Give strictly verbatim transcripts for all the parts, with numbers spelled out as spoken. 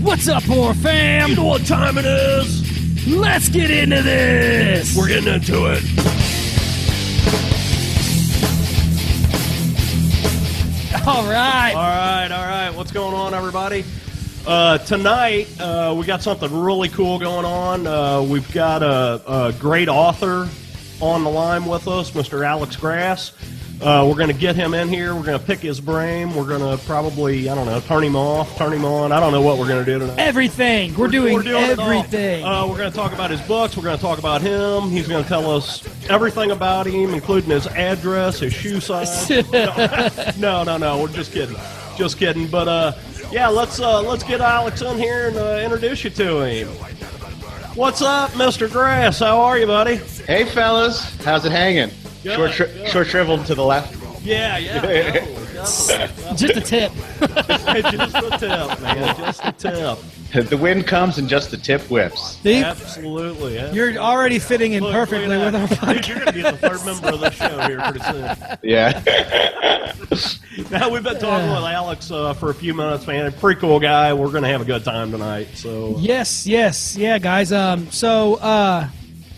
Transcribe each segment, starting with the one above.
What's up, horror fam? You know what time it is? Let's get into this! We're getting into it. All right. All right, all right. What's going on, everybody? Uh, tonight, uh, we got something really cool going on. Uh, we've got a, a great author on the line with us, Mister Alex Grass. Uh, we're going to get him in here. We're going to pick his brain. We're going to probably, I don't know, turn him off, turn him on. I don't know what we're going to do tonight. Everything. We're, we're doing, we're doing everything. Uh, we're going to talk about his books. We're going to talk about him. He's going to tell us everything about him, including his address, his shoe size. no, no, no, no. We're just kidding. Just kidding. But, uh, yeah, let's, uh, let's get Alex in here and uh, introduce you to him. What's up, Mister Grass? How are you, buddy? Hey, fellas. How's it hanging? Good, short, tri good. short shriveled to the left. Yeah, yeah. Definitely, definitely. Just a tip. Just a tip, man. Just a tip. The wind comes and just the tip whips. Deep. Absolutely. Absolutely. You're already fitting in look, perfectly look with our podcast. Dude, you're going to be the third member of the show here pretty soon. Yeah. Now, we've been talking with Alex uh, for a few minutes, man. Pretty cool guy. We're going to have a good time tonight. So. Yes, yes. Yeah, guys. Um. So, uh,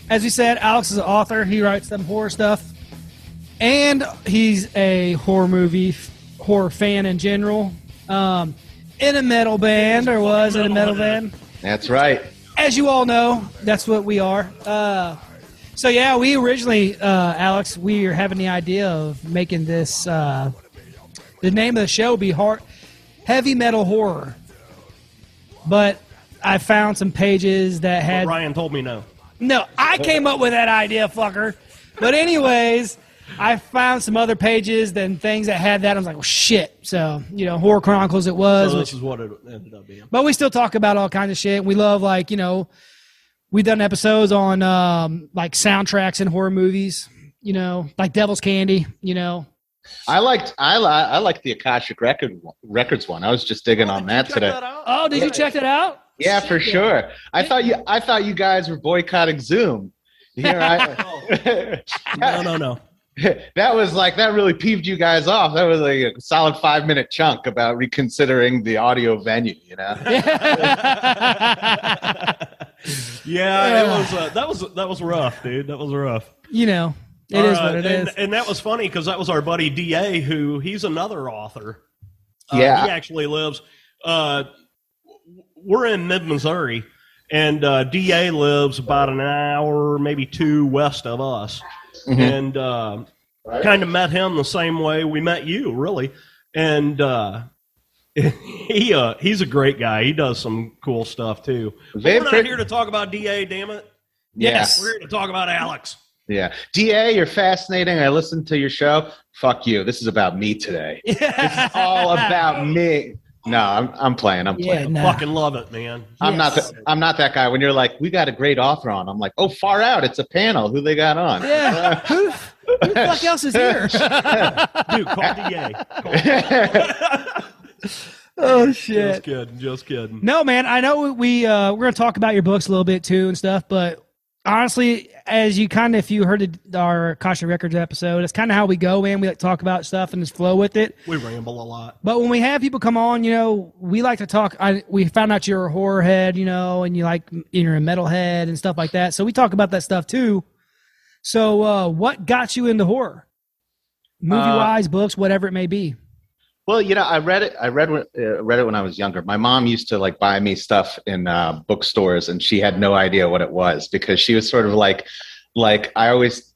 as you said, Alex is an author. He writes some horror stuff. And he's a horror movie, horror fan in general, um, in a metal band, or was in a metal band. That's right. As you all know, that's what we are. Uh, so, yeah, we originally, uh, Alex, we were having the idea of making this, uh, the name of the show be hard, heavy metal horror. But I found some pages that had... But Ryan told me no. No, I came up with that idea, fucker. But anyways... I found some other pages and things that had that. I was like, well, shit. So, you know, Horror Chronicles it was. So this which, is what it ended up being. But we still talk about all kinds of shit. We love, like, you know, we've done episodes on, um, like, soundtracks in horror movies, you know, like Devil's Candy, you know. I liked I, I liked the Akashic Record, Records one. I was just digging oh, on that today. That oh, did yeah. you check that out? Yeah, shit, for sure. Yeah. I, thought you, I thought you guys were boycotting Zoom. Here I No, no, no. That was like, that really peeved you guys off. That was like a solid five minute chunk about reconsidering the audio venue, you know? Yeah, yeah. It was, uh, that was, that was rough, dude. That was rough. You know, it uh, is what it and, is. And that was funny because that was our buddy D A who he's another author. Uh, yeah. He actually lives, uh, we're in mid Missouri and uh, D A lives about an hour, maybe two west of us. Mm-hmm. And uh, right. kind of met him the same way we met you, really. And uh, he uh, he's a great guy. He does some cool stuff, too. We're not here to talk about D A, damn it. Yes. We're here to talk about Alex. Yeah. D A, you're fascinating. I listened to your show. Fuck you. This is about me today. Yeah. This is all about me. No, I'm I'm playing. I'm yeah, playing. Nah. I fucking love it, man. I'm yes. not the, I'm not that guy. When you're like, we got a great author on. I'm like, oh, far out. It's a panel. Who they got on? Yeah. who, who the fuck else is here? Dude, call D A. Call oh shit. Just kidding. Just kidding. No, man. I know we uh, we're gonna talk about your books a little bit too and stuff, but honestly, as you kind of if you heard our Caution Records episode, it's kind of how we go in. We like talk about stuff and just flow with it. We ramble a lot. But when we have people come on, you know, we like to talk. I, we found out you're a horror head, you know, and you like you're a metal head and stuff like that. So we talk about that stuff too. So uh, what got you into horror? Movie-wise, uh, books, whatever it may be. Well, you know, I read it. I read uh, read it when I was younger. My mom used to like buy me stuff in uh, bookstores, and she had no idea what it was because she was sort of like, like I always,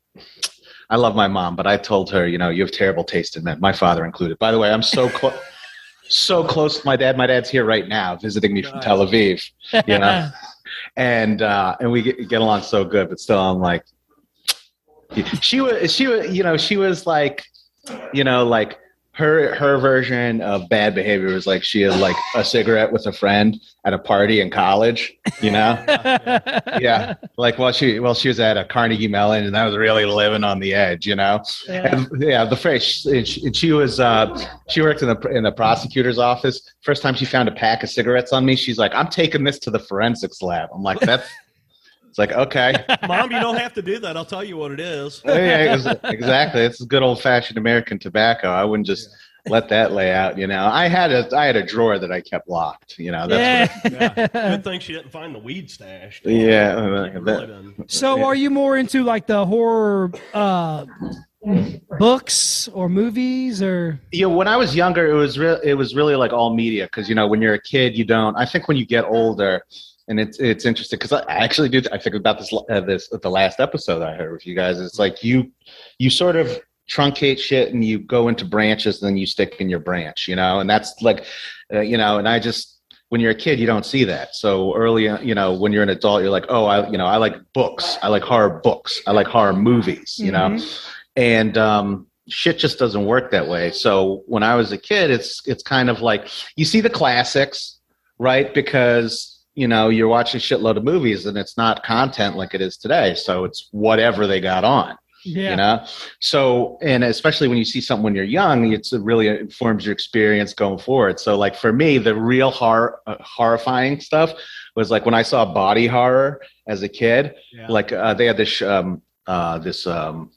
I love my mom, but I told her, you know, you have terrible taste in men, my father included. By the way, I'm so close, so close to my dad. My dad's here right now, visiting me from Tel Aviv. You know, and uh, and we get, get along so good, but still, I'm like, she was, she was, you know, she was like, you know, like. Her her version of bad behavior was like she had like a cigarette with a friend at a party in college, you know? yeah. yeah. Like while she while she was at a Carnegie Mellon and I was really living on the edge, you know? Yeah, and, yeah the phrase she, she, she was uh she worked in the in the prosecutor's office. First time she found a pack of cigarettes on me, she's like, "I'm taking this to the forensics lab." I'm like, "That's It's like, okay. Mom, you don't have to do that. I'll tell you what it is. Yeah, exactly. It's good old-fashioned American tobacco. I wouldn't just yeah. let that lay out, you know. I had a I had a drawer that I kept locked, you know. That's yeah. What I, yeah. Good thing she didn't find the weed stash. Yeah. That, really so yeah. Are you more into, like, the horror uh, books or movies or? Yeah, when I was younger, it was, re- it was really, like, all media because, you know, when you're a kid, you don't. I think when you get older... And it's it's interesting because I actually do. I think about this uh, this the last episode I heard with you guys. It's like you you sort of truncate shit and you go into branches and then you stick in your branch, you know. And that's like, uh, you know. And I just when you're a kid you don't see that. So early, you know, when you're an adult you're like, oh, I you know I like books. I like horror books. I like horror movies. You mm-hmm. know, and. um Shit just doesn't work that way. So when I was a kid, it's it's kind of like you see the classics, right? Because you know, you're watching a shitload of movies and it's not content like it is today. So it's whatever they got on, yeah. you know? So, and especially when you see something when you're young, it's, it really informs your experience going forward. So like for me, the real horror, uh, horrifying stuff was like when I saw body horror as a kid, yeah. like uh, they had this, um, uh, this, um,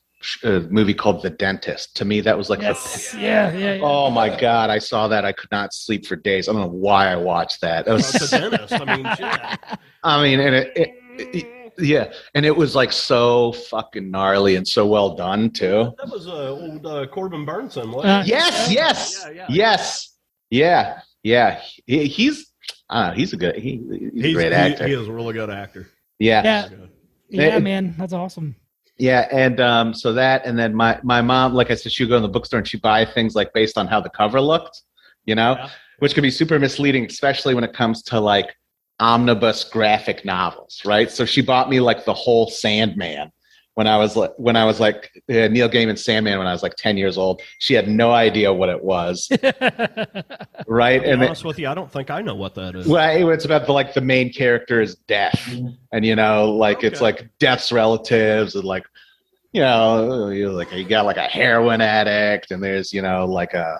A movie called The Dentist. To me, that was like, yes. the, yeah, yeah, yeah. Oh my God, I saw that. I could not sleep for days. I don't know why I watched that. It was The Dentist. I mean, yeah. I mean, and it, it, it, yeah, and it was like so fucking gnarly and so well done too. That was uh, old uh, Corbin Burnson. Wasn't it? Yes, yes, yeah, yeah, yes, yeah, yeah. He, he's, uh, he's a good, he, he's, he's a great actor. He, he is a really good actor. Yeah, yeah, yeah it, man, that's awesome. Yeah, and um, so that, and then my, my mom, like I said, she would go in the bookstore and she'd buy things like based on how the cover looked, you know, yeah. which can be super misleading, especially when it comes to like omnibus graphic novels, right? So she bought me like the whole Sandman when I was like, when I was like uh, Neil Gaiman's Sandman when I was like ten years old. She had no idea what it was, right? I'll be honest with you, I don't think I know what that is. Well, it's about the, like the main character's death, and you know, like okay. it's like death's relatives, and like you know, you're like you got like a heroin addict, and there's you know like a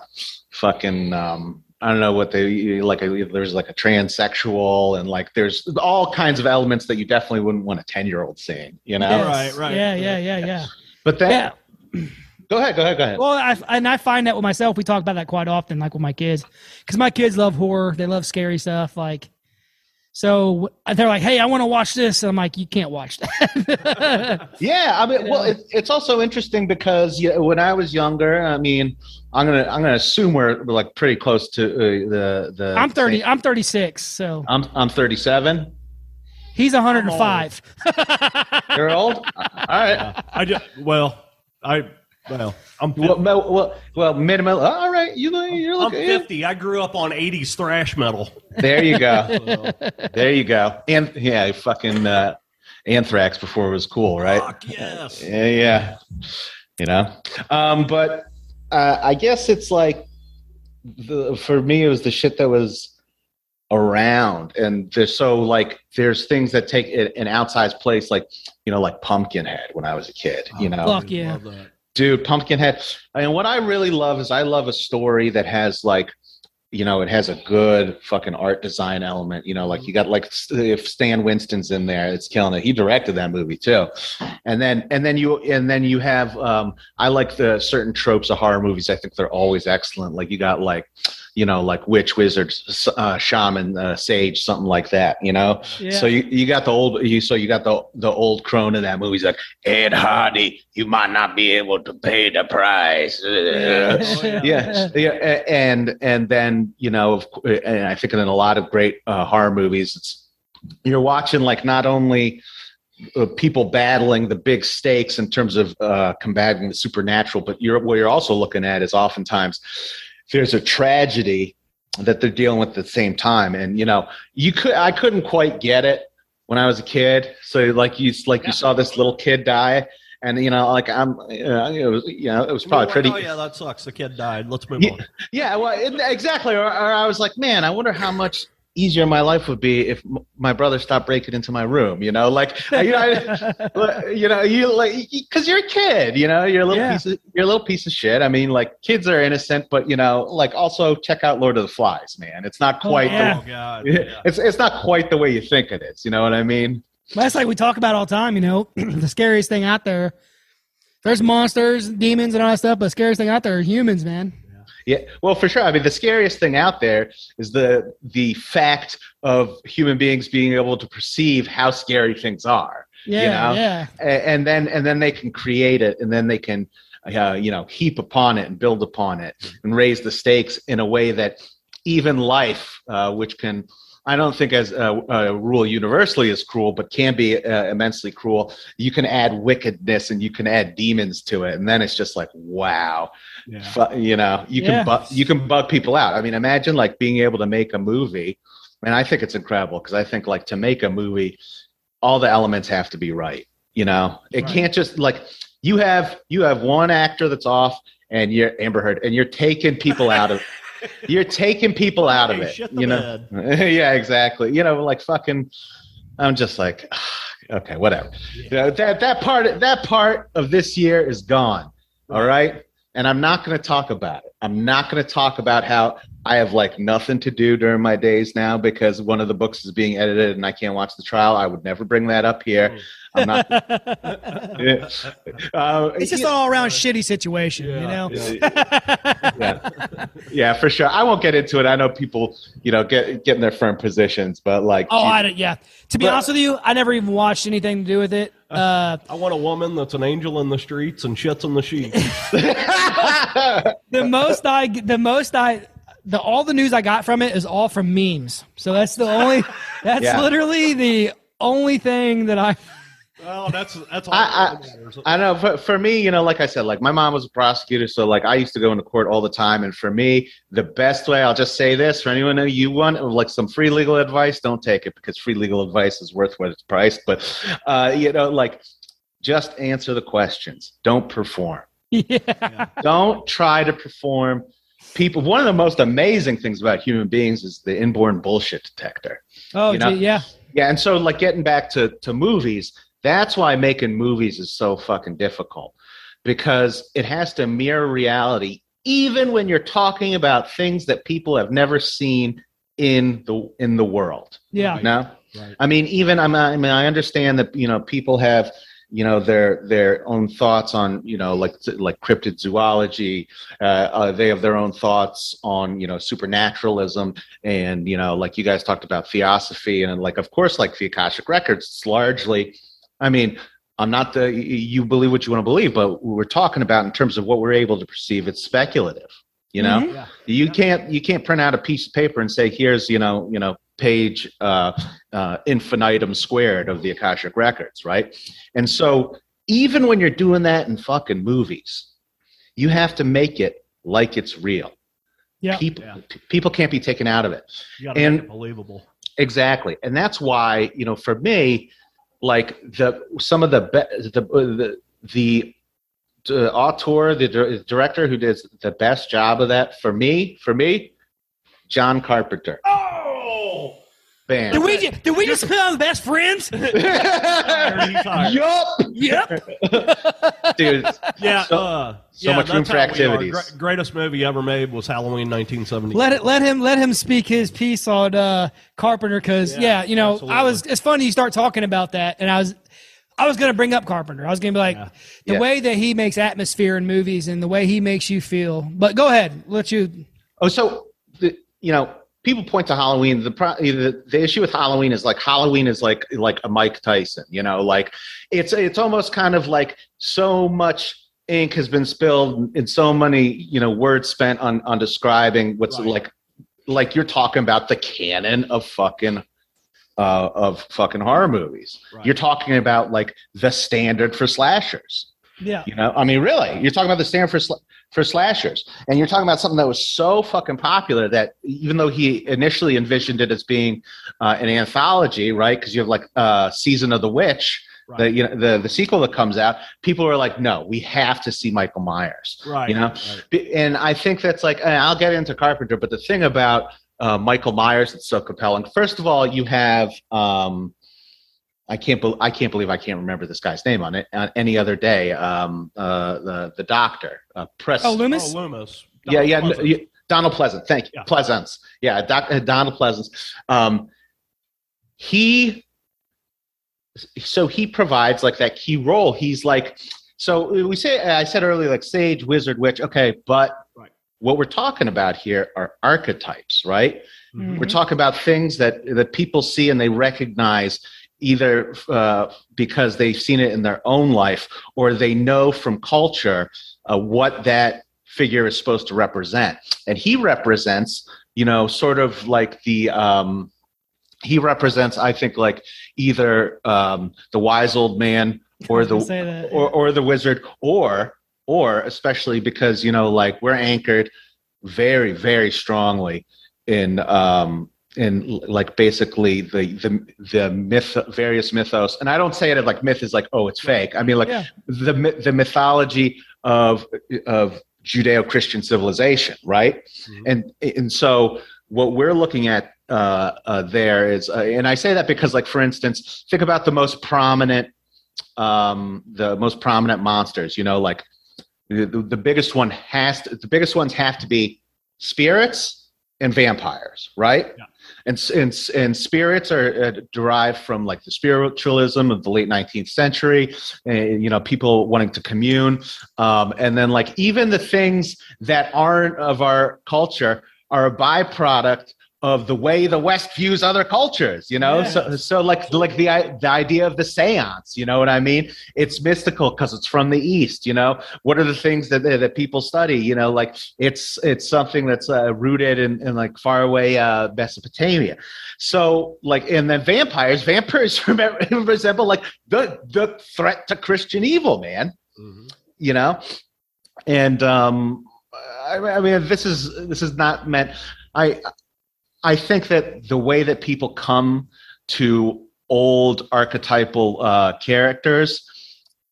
fucking um, I don't know what they like. A, there's like a transsexual, and like there's all kinds of elements that you definitely wouldn't want a ten-year-old seeing, you know? Yes. Right, right. Yeah, yeah, yeah, yeah. yeah. But that. Yeah. Go ahead, go ahead, go ahead. Well, I, and I find that with myself, we talk about that quite often, like with my kids, because my kids love horror. They love scary stuff. Like, so they're like, hey, I want to watch this. And I'm like, you can't watch that. yeah. I mean, well, it, it's also interesting because you know, when I was younger, I mean, I'm going to, I'm going to assume we're, we're like pretty close to uh, the, the, I'm thirty, same. I'm thirty-six. So I'm, I'm thirty-seven. He's one hundred five. You're old. All right. Yeah. I just, well, I, Well, I'm well, well, well, minimal. All right, you know, you're looking. I'm fifty. Yeah. I grew up on eighties thrash metal. There you go. there you go. And yeah, fucking uh, Anthrax before it was cool, right? Fuck yes. Yeah, yeah. You know, um, but uh, I guess it's like the for me, it was the shit that was around, and there's so like there's things that take an outsized place, like you know, like Pumpkinhead when I was a kid. You oh, know, fuck yeah. Love that. Dude, Pumpkinhead. I mean, what I really love is I love a story that has like, you know, it has a good fucking art design element. You know, like you got like if Stan Winston's in there, it's killing it. He directed that movie too, and then and then you and then you have. Um, I like the certain tropes of horror movies. I think they're always excellent. Like you got like, you know, like witch, wizard, uh, shaman, uh, sage, something like that. You know, yeah. so you, you got the old you so you got the the old crone in that movie. He's like Ed Hardy. You might not be able to pay the price. yeah. yeah, yeah, and and then you know, and I think in a lot of great uh, horror movies, it's, you're watching like not only people battling the big stakes in terms of uh, combating the supernatural, but you're what you're also looking at is oftentimes. There's a tragedy that they're dealing with at the same time. And, you know, you could, I couldn't quite get it when I was a kid. So like you, like yeah. you saw this little kid die and, you know, like I'm, you know, it was, you know, it was probably like, pretty. Oh yeah, that sucks. The kid died. Let's move yeah, on. Yeah, well, it, exactly. Or, or I was like, man, I wonder how much easier my life would be if m- my brother stopped breaking into my room, you know, like, you know, I, you know, you like, cause you're a kid, you know, you're a little yeah. piece of, you're a little piece of shit. I mean, like kids are innocent, but you know, like also check out Lord of the Flies, man. It's not quite, oh, yeah. the, oh, God. It's, it's not quite the way you think it is. You know what I mean? That's like we talk about all the time, you know, the scariest thing out there. There's monsters, demons, and all that stuff, but the scariest thing out there are humans, man. Yeah, well, for sure. I mean, the scariest thing out there is the the fact of human beings being able to perceive how scary things are. Yeah, you know? yeah. And then and then they can create it, and then they can, uh, you know, heap upon it and build upon it and raise the stakes in a way that even life, uh, which can, I don't think as a, a rule universally is cruel, but can be uh, immensely cruel. You can add wickedness and you can add demons to it. And then it's just like, wow, yeah. F- you know, you yeah. can, bu- you can bug people out. I mean, imagine like being able to make a movie. And I think it's incredible because I think like to make a movie, all the elements have to be right. You know, it right. can't just like you have, you have one actor that's off and you're Amber Heard and you're taking people out of You're taking people out of it, you know? Yeah, exactly. You know, like fucking, I'm just like, ugh, okay, whatever. Yeah. You know, that, that part, that part of this year is gone. All right. And I'm not going to talk about it. I'm not going to talk about how I have like nothing to do during my days now because one of the books is being edited and I can't watch the trial. I would never bring that up here. I'm not. yeah. uh, it's just yeah. an all around shitty situation, yeah. you know? Yeah. yeah. yeah, for sure. I won't get into it. I know people, you know, get, get in their firm positions, but like. Oh, geez. I don't, yeah. To be but, honest with you, I never even watched anything to do with it. Uh, I want a woman that's an angel in the streets and shits on the sheets. the most I, the most I, the all the news I got from it is all from memes. So that's the only, that's yeah. literally the only thing that I. Well, that's that's all. I, I, I know. For, for me, you know, like I said, like my mom was a prosecutor, so like I used to go into court all the time. And for me, the best way, I'll just say this for anyone who you want, like some free legal advice, don't take it because free legal advice is worth what it's priced. But uh, you know, like just answer the questions. Don't perform. Yeah. Don't try to perform. People. One of the most amazing things about human beings is the inborn bullshit detector. Oh, you know? gee, yeah, yeah. And so, like getting back to to movies. That's why making movies is so fucking difficult because it has to mirror reality, even when you're talking about things that people have never seen in the in the world. Yeah. You know? Right. I mean, even I'm, I mean, I understand that, you know, people have, you know, their their own thoughts on, you know, like like cryptid zoology. Uh, uh, they have their own thoughts on, you know, supernaturalism. And, you know, like you guys talked about theosophy and like, of course, like the Akashic Records, it's largely. I mean, I'm not the, you believe what you want to believe, but we're talking about in terms of what we're able to perceive, it's speculative, you know, mm-hmm. yeah. you yeah. can't, you can't print out a piece of paper and say, here's, you know, you know, page uh, uh, infinitum squared of the Akashic Records. Right. And so even when you're doing that in fucking movies, you have to make it like it's real. Yeah. People, yeah. P- people can't be taken out of it. You gotta and, make it believable. Exactly. And that's why, you know, for me, like the some of the be, the the the, the auteur, the di- director who does the best job of that for me, for me, John Carpenter. Oh, bam! Did we just, did we just put on best friends? Yup, yup. Dude, yeah, so, uh, so yeah, much room for activities. Gr- greatest movie ever made was Halloween, nineteen seventy. Let it, let him, let him speak his piece on uh, Carpenter, because yeah, yeah, you know, absolutely. I was. It's funny you start talking about that, and I was, I was gonna bring up Carpenter. I was gonna be like, yeah. the yeah. way that he makes atmosphere in movies and the way he makes you feel. But go ahead, let you. Oh, so the, you know. People point to Halloween. The, the the issue with Halloween is like Halloween is like like a Mike Tyson, you know, like it's it's almost kind of like so much ink has been spilled and so many, you know, words spent on on describing what's right. like like you're talking about the canon of fucking uh, of fucking horror movies. Right. You're talking about like the standard for slashers. Yeah, you know, I mean, really, you're talking about the standard for. Sl- for slashers. And you're talking about something that was so fucking popular that even though he initially envisioned it as being uh, an anthology, right? Because you have like uh, Season of the Witch, right. the, you know, the the sequel that comes out, people are like, no, we have to see Michael Myers. Right. You know, right. And I think that's like, and I'll get into Carpenter, but the thing about uh, Michael Myers that's so compelling, first of all, you have, um, I can't, be- I can't believe I can't remember this guy's name on it. On any other day, um, uh, the the doctor, uh, Press. Oh, Loomis. Oh, Loomis. Donald yeah, yeah. Pleasance. No, you, Donald Pleasance. Thank you, yeah. Pleasance. Yeah, doc, uh, Donald Pleasance. Um, he so he provides like that key role. He's like, so we say, I said earlier, like sage, wizard, witch. Okay. But right. what we're talking about here are archetypes, right? Mm-hmm. We're talking about things that, that people see and they recognize either uh, because they've seen it in their own life or they know from culture uh, what that figure is supposed to represent. And he represents, you know, sort of like the, um, he represents, I think, like either um, the wise old man or the that, or, yeah. or the wizard or, or especially because, you know, like we're anchored very, very strongly in, um, in like basically the, the, the myth, various mythos. And I don't say it as like myth is like, oh, it's fake. I mean, like yeah. the, the mythology of, of Judeo-Christian civilization. Right. Mm-hmm. And, and so what we're looking at uh, uh, there is, uh, and I say that because like, for instance, think about the most prominent, um, the most prominent monsters, you know, like the, the biggest one has to, the biggest ones have to be spirits and vampires, right? Yeah. And, and and spirits are uh, derived from like the spiritualism of the late nineteenth century, and, you know, people wanting to commune. Um, and then like even the things that aren't of our culture are a byproduct of the way the West views other cultures, you know? Yes. So so like like the the idea of the seance, you know what I mean? It's mystical because it's from the East, you know? What are the things that that people study, you know? Like it's it's something that's uh, rooted in, in like faraway uh, Mesopotamia. So like, and then vampires, vampires remember, resemble like the, the threat to Christian evil, man, mm-hmm. you know? And um, I, I mean, this is, this is not meant, I, I think that the way that people come to old archetypal uh, characters,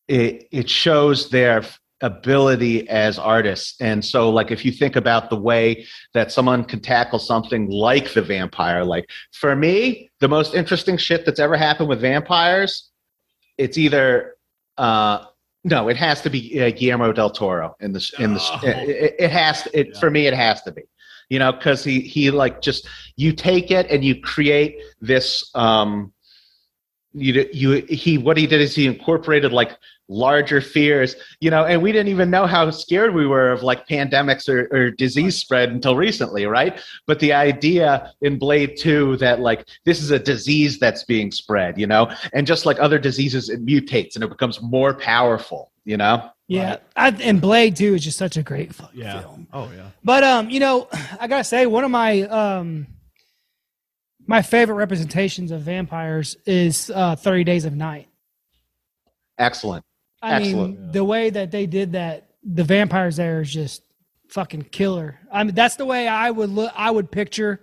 it, it shows their ability as artists. And so like, if you think about the way that someone can tackle something like the vampire, like for me, the most interesting shit that's ever happened with vampires, it's either, uh, no, it has to be uh, Guillermo del Toro in the, in the, oh. it, it has, it, yeah. for me, it has to be. You know, because he, he like just you take it and you create this. Um, you you he what he did is he incorporated like larger fears. You know, and we didn't even know how scared we were of like pandemics or, or disease spread until recently, right? But the idea in Blade two that like this is a disease that's being spread, you know, and just like other diseases, it mutates and it becomes more powerful, you know. Yeah, right. I, and Blade two is just such a great fucking yeah. film. Oh yeah. But um, you know, I gotta say, one of my um, my favorite representations of vampires is uh, thirty days of night. Excellent. I Excellent. mean, yeah. the way that they did that, the vampires there is just fucking killer. I mean, that's the way I would look. I would picture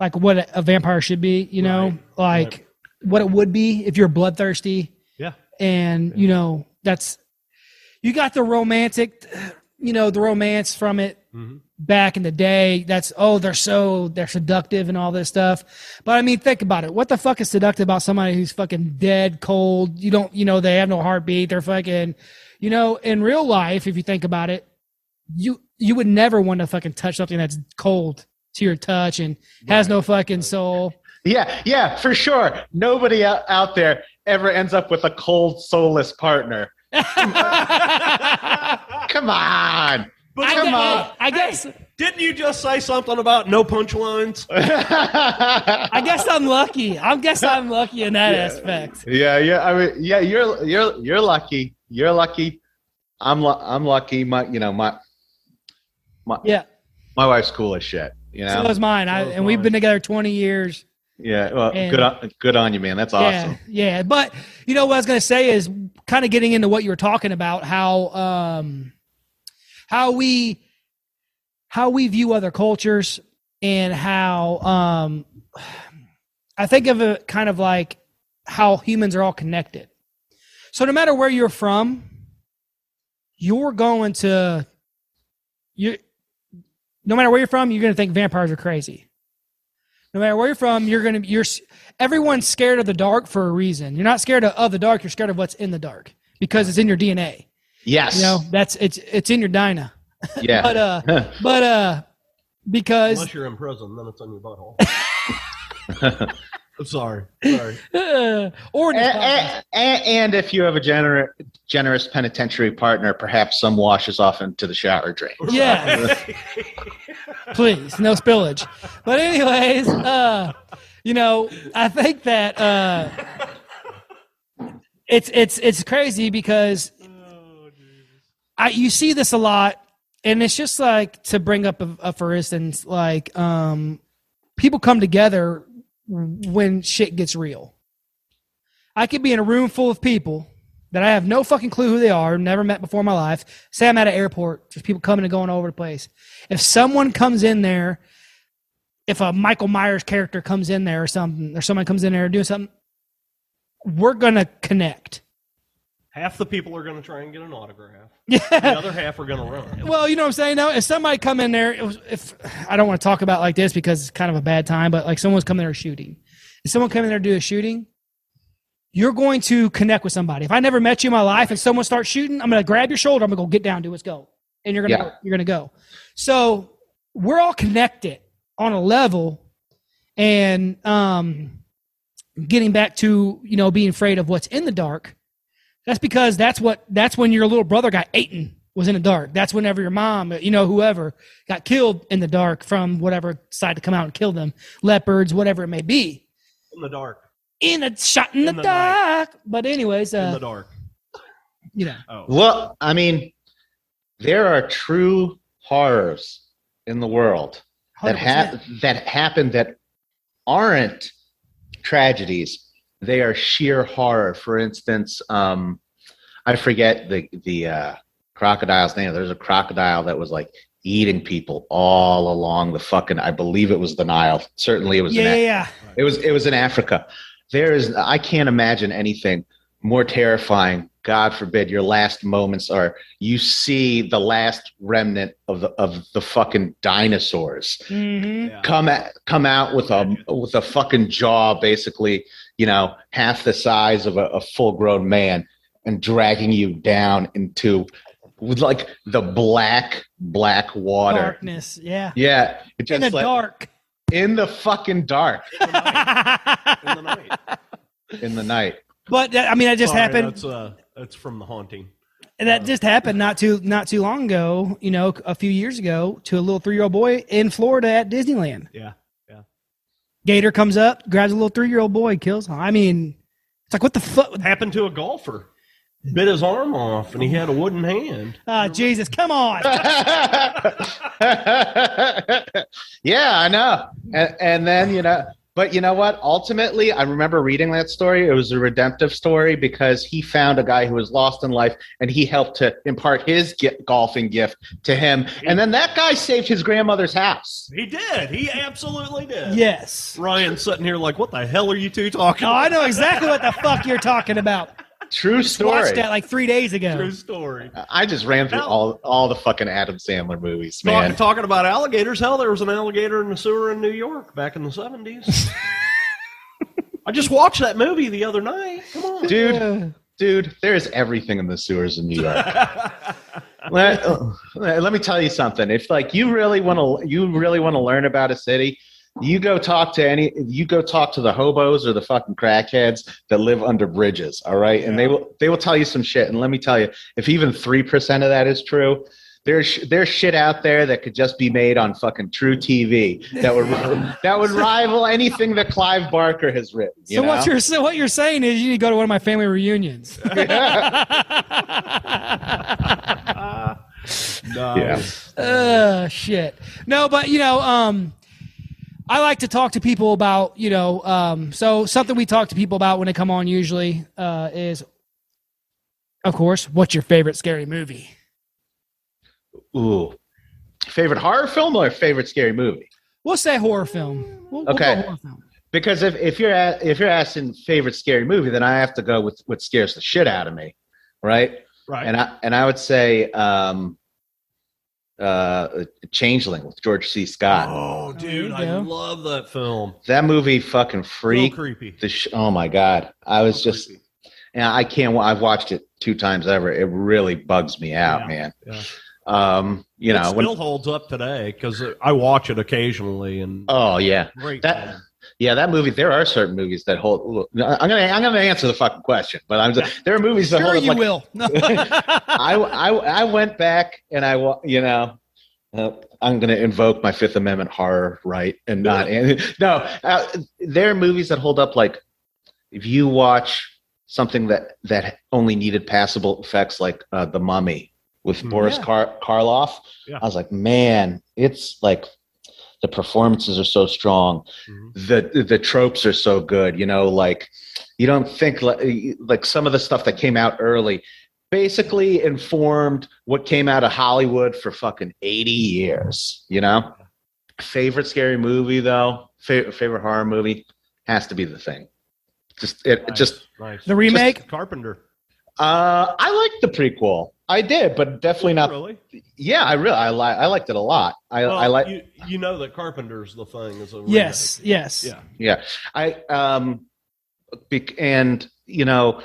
like what a, a vampire should be. You know, right. like right. what it would be if you're bloodthirsty. Yeah. And yeah. you know, that's. You got the romantic, you know, the romance from it mm-hmm. back in the day. That's, oh, they're so, they're seductive and all this stuff. But I mean, think about it. What the fuck is seductive about somebody who's fucking dead, cold? You don't, you know, they have no heartbeat. They're fucking, you know, in real life, if you think about it, you, you would never want to fucking touch something that's cold to your touch and right. has no fucking soul. Yeah. Yeah, for sure. Nobody out there ever ends up with a cold, soulless partner. Come on. Come on. But come I, on. I guess hey, didn't you just say something about no punchlines? I guess I'm lucky. I guess I'm lucky in that yeah. aspect. Yeah, yeah. I mean, yeah, you're you're you're lucky. You're lucky. I'm I'm lucky. My you know, my my yeah. my wife's cool as shit. You know? So is mine. So I, is and mine. We've been together twenty years. Yeah, well, and, good on, good on you, man. That's awesome. Yeah, yeah, but you know what I was gonna say is kind of getting into what you were talking about, how um, how we how we view other cultures and how um, I think of it kind of like how humans are all connected. So no matter where you're from, you're going to you. No matter where you're from, you're gonna think vampires are crazy. No matter where you're from, you're gonna you're everyone's scared of the dark for a reason. You're not scared of, of the dark. You're scared of what's in the dark because it's in your D N A. Yes, you know that's it's it's in your D N A. Yeah, but uh, but uh, because unless you're in prison, then it's on your butthole. I'm sorry. Sorry. uh, or and, and, and if you have a gener- generous penitentiary partner, perhaps some washes off into the shower drain. Yeah. Please, no spillage. But anyways, uh, you know, I think that uh, it's it's it's crazy because oh, I you see this a lot, and it's just like to bring up a, a for instance, like um, people come together when shit gets real. I could be in a room full of people that I have no fucking clue who they are, never met before in my life. Say I'm at an airport, there's people coming and going all over the place. If someone comes in there, if a Michael Myers character comes in there or something, or someone comes in there doing something, we're going to connect. Half the people are going to try and get an autograph. Yeah. The other half are going to run. Well, you know what I'm saying? Now, if somebody come in there, it was, if I don't want to talk about like this because it's kind of a bad time, but like someone's coming there shooting. If someone come in there to do a shooting, you're going to connect with somebody. If I never met you in my life and someone starts shooting, I'm going to grab your shoulder. I'm going to go get down, do what's go. And you're going to yeah. go, you're going to go. So we're all connected on a level, and um, getting back to, you know, being afraid of what's in the dark. That's because that's what that's when your little brother got eaten, was in the dark. That's whenever your mom, you know, whoever got killed in the dark from whatever decided to come out and kill them, leopards, whatever it may be. In the dark. In a shot in, in the, the dark. Night. But anyways, uh, in the dark. You know. Oh. Well, I mean, there are true horrors in the world that ha- that happen that aren't tragedies. They are sheer horror. For instance, um, I forget the the uh, crocodile's name. There's a crocodile that was like eating people all along the fucking. I believe it was the Nile. Certainly, it was. Yeah, in yeah, Af- yeah. It was. It was in Africa. There is. I can't imagine anything more terrifying. God forbid your last moments are you see the last remnant of the of the fucking dinosaurs mm-hmm. yeah. come at, come out with a with a fucking jaw basically, you know, half the size of a, a full grown man, and dragging you down into with like the black black water darkness. Yeah, yeah, it just in the like, dark, in the fucking dark, in the night, in the night. In the night. But I mean, that just Sorry, happened. That's, uh, that's from The Haunting. And that uh, just happened not too not too long ago. You know, a few years ago, to a little three year old boy in Florida at Disneyland. Yeah, yeah. Gator comes up, grabs a little three year old boy, kills him. I mean, it's like what the fuck happened to a golfer? Bit his arm off, and he had a wooden hand. Oh, Jesus! Come on. Yeah, I know. And, and then you know. But you know what? Ultimately, I remember reading that story. It was a redemptive story because he found a guy who was lost in life, and he helped to impart his g- golfing gift to him. He and then that guy saved his grandmother's house. He did. He absolutely did. Yes. Ryan's sitting here like, what the hell are you two talking about? Oh, I know exactly what the fuck you're talking about. True story. I watched that like three days ago. True story. I just ran through all all the fucking Adam Sandler movies, man. Talk, talking about alligators, hell, there was an alligator in the sewer in New York back in the seventies. I just watched that movie the other night. Come on. Dude, yeah. dude, there's everything in the sewers in New York. let, let me tell you something. If like you really want to you really want to learn about a city, You go talk to any. You go talk to the hobos or the fucking crackheads that live under bridges. All right, and they will they will tell you some shit. And let me tell you, if even three percent of that is true, there's there's shit out there that could just be made on fucking True T V that would that would rival anything that Clive Barker has written. You so know? what you're so what you're saying is you need to go to one of my family reunions. uh, nice. Yeah. Uh, shit. No, but you know. Um, I like to talk to people about, you know, um, so something we talk to people about when they come on usually uh, is, of course, what's your favorite scary movie? Ooh. Favorite horror film or favorite scary movie? We'll say horror film. We'll, okay. We'll go horror film. Because if, if you're a, if you're asking favorite scary movie, then I have to go with what scares the shit out of me, right? Right. And I, and I would say... Um, Uh, Changeling with George C. Scott. Oh, dude, I love that film. That movie fucking freaked. So creepy. The sh- oh my god, I was so just, yeah, I can't. I've watched it two times ever. It really bugs me out, yeah, man. Yeah. Um, you it know, still when, holds up today because I watch it occasionally. And oh yeah, great that film. Yeah, that movie. There are certain movies that hold. Look, I'm gonna I'm gonna answer the fucking question, but I'm just, there are movies that sure hold up. You like, will. I, I I went back and I you know uh, I'm gonna invoke my Fifth Amendment horror right and not and, no. Uh, there are movies that hold up. Like if you watch something that that only needed passable effects, like uh, The Mummy with mm, Boris yeah. Kar- Karloff, yeah. I was like, man, it's like. The performances are so strong. Mm-hmm. The the tropes are so good. You know, like you don't think like, like some of the stuff that came out early basically informed what came out of Hollywood for fucking eighty years, you know? Favorite scary movie though, favorite, favorite horror movie has to be The Thing. Just it nice, just nice. The remake just, Carpenter. Uh, I liked the prequel. I did, but definitely not. Really? Yeah, I really I like I liked it a lot. I well, I like you, you know that Carpenter's The Thing is a remake. Yes, yes. Yeah. Yeah. I um and you know,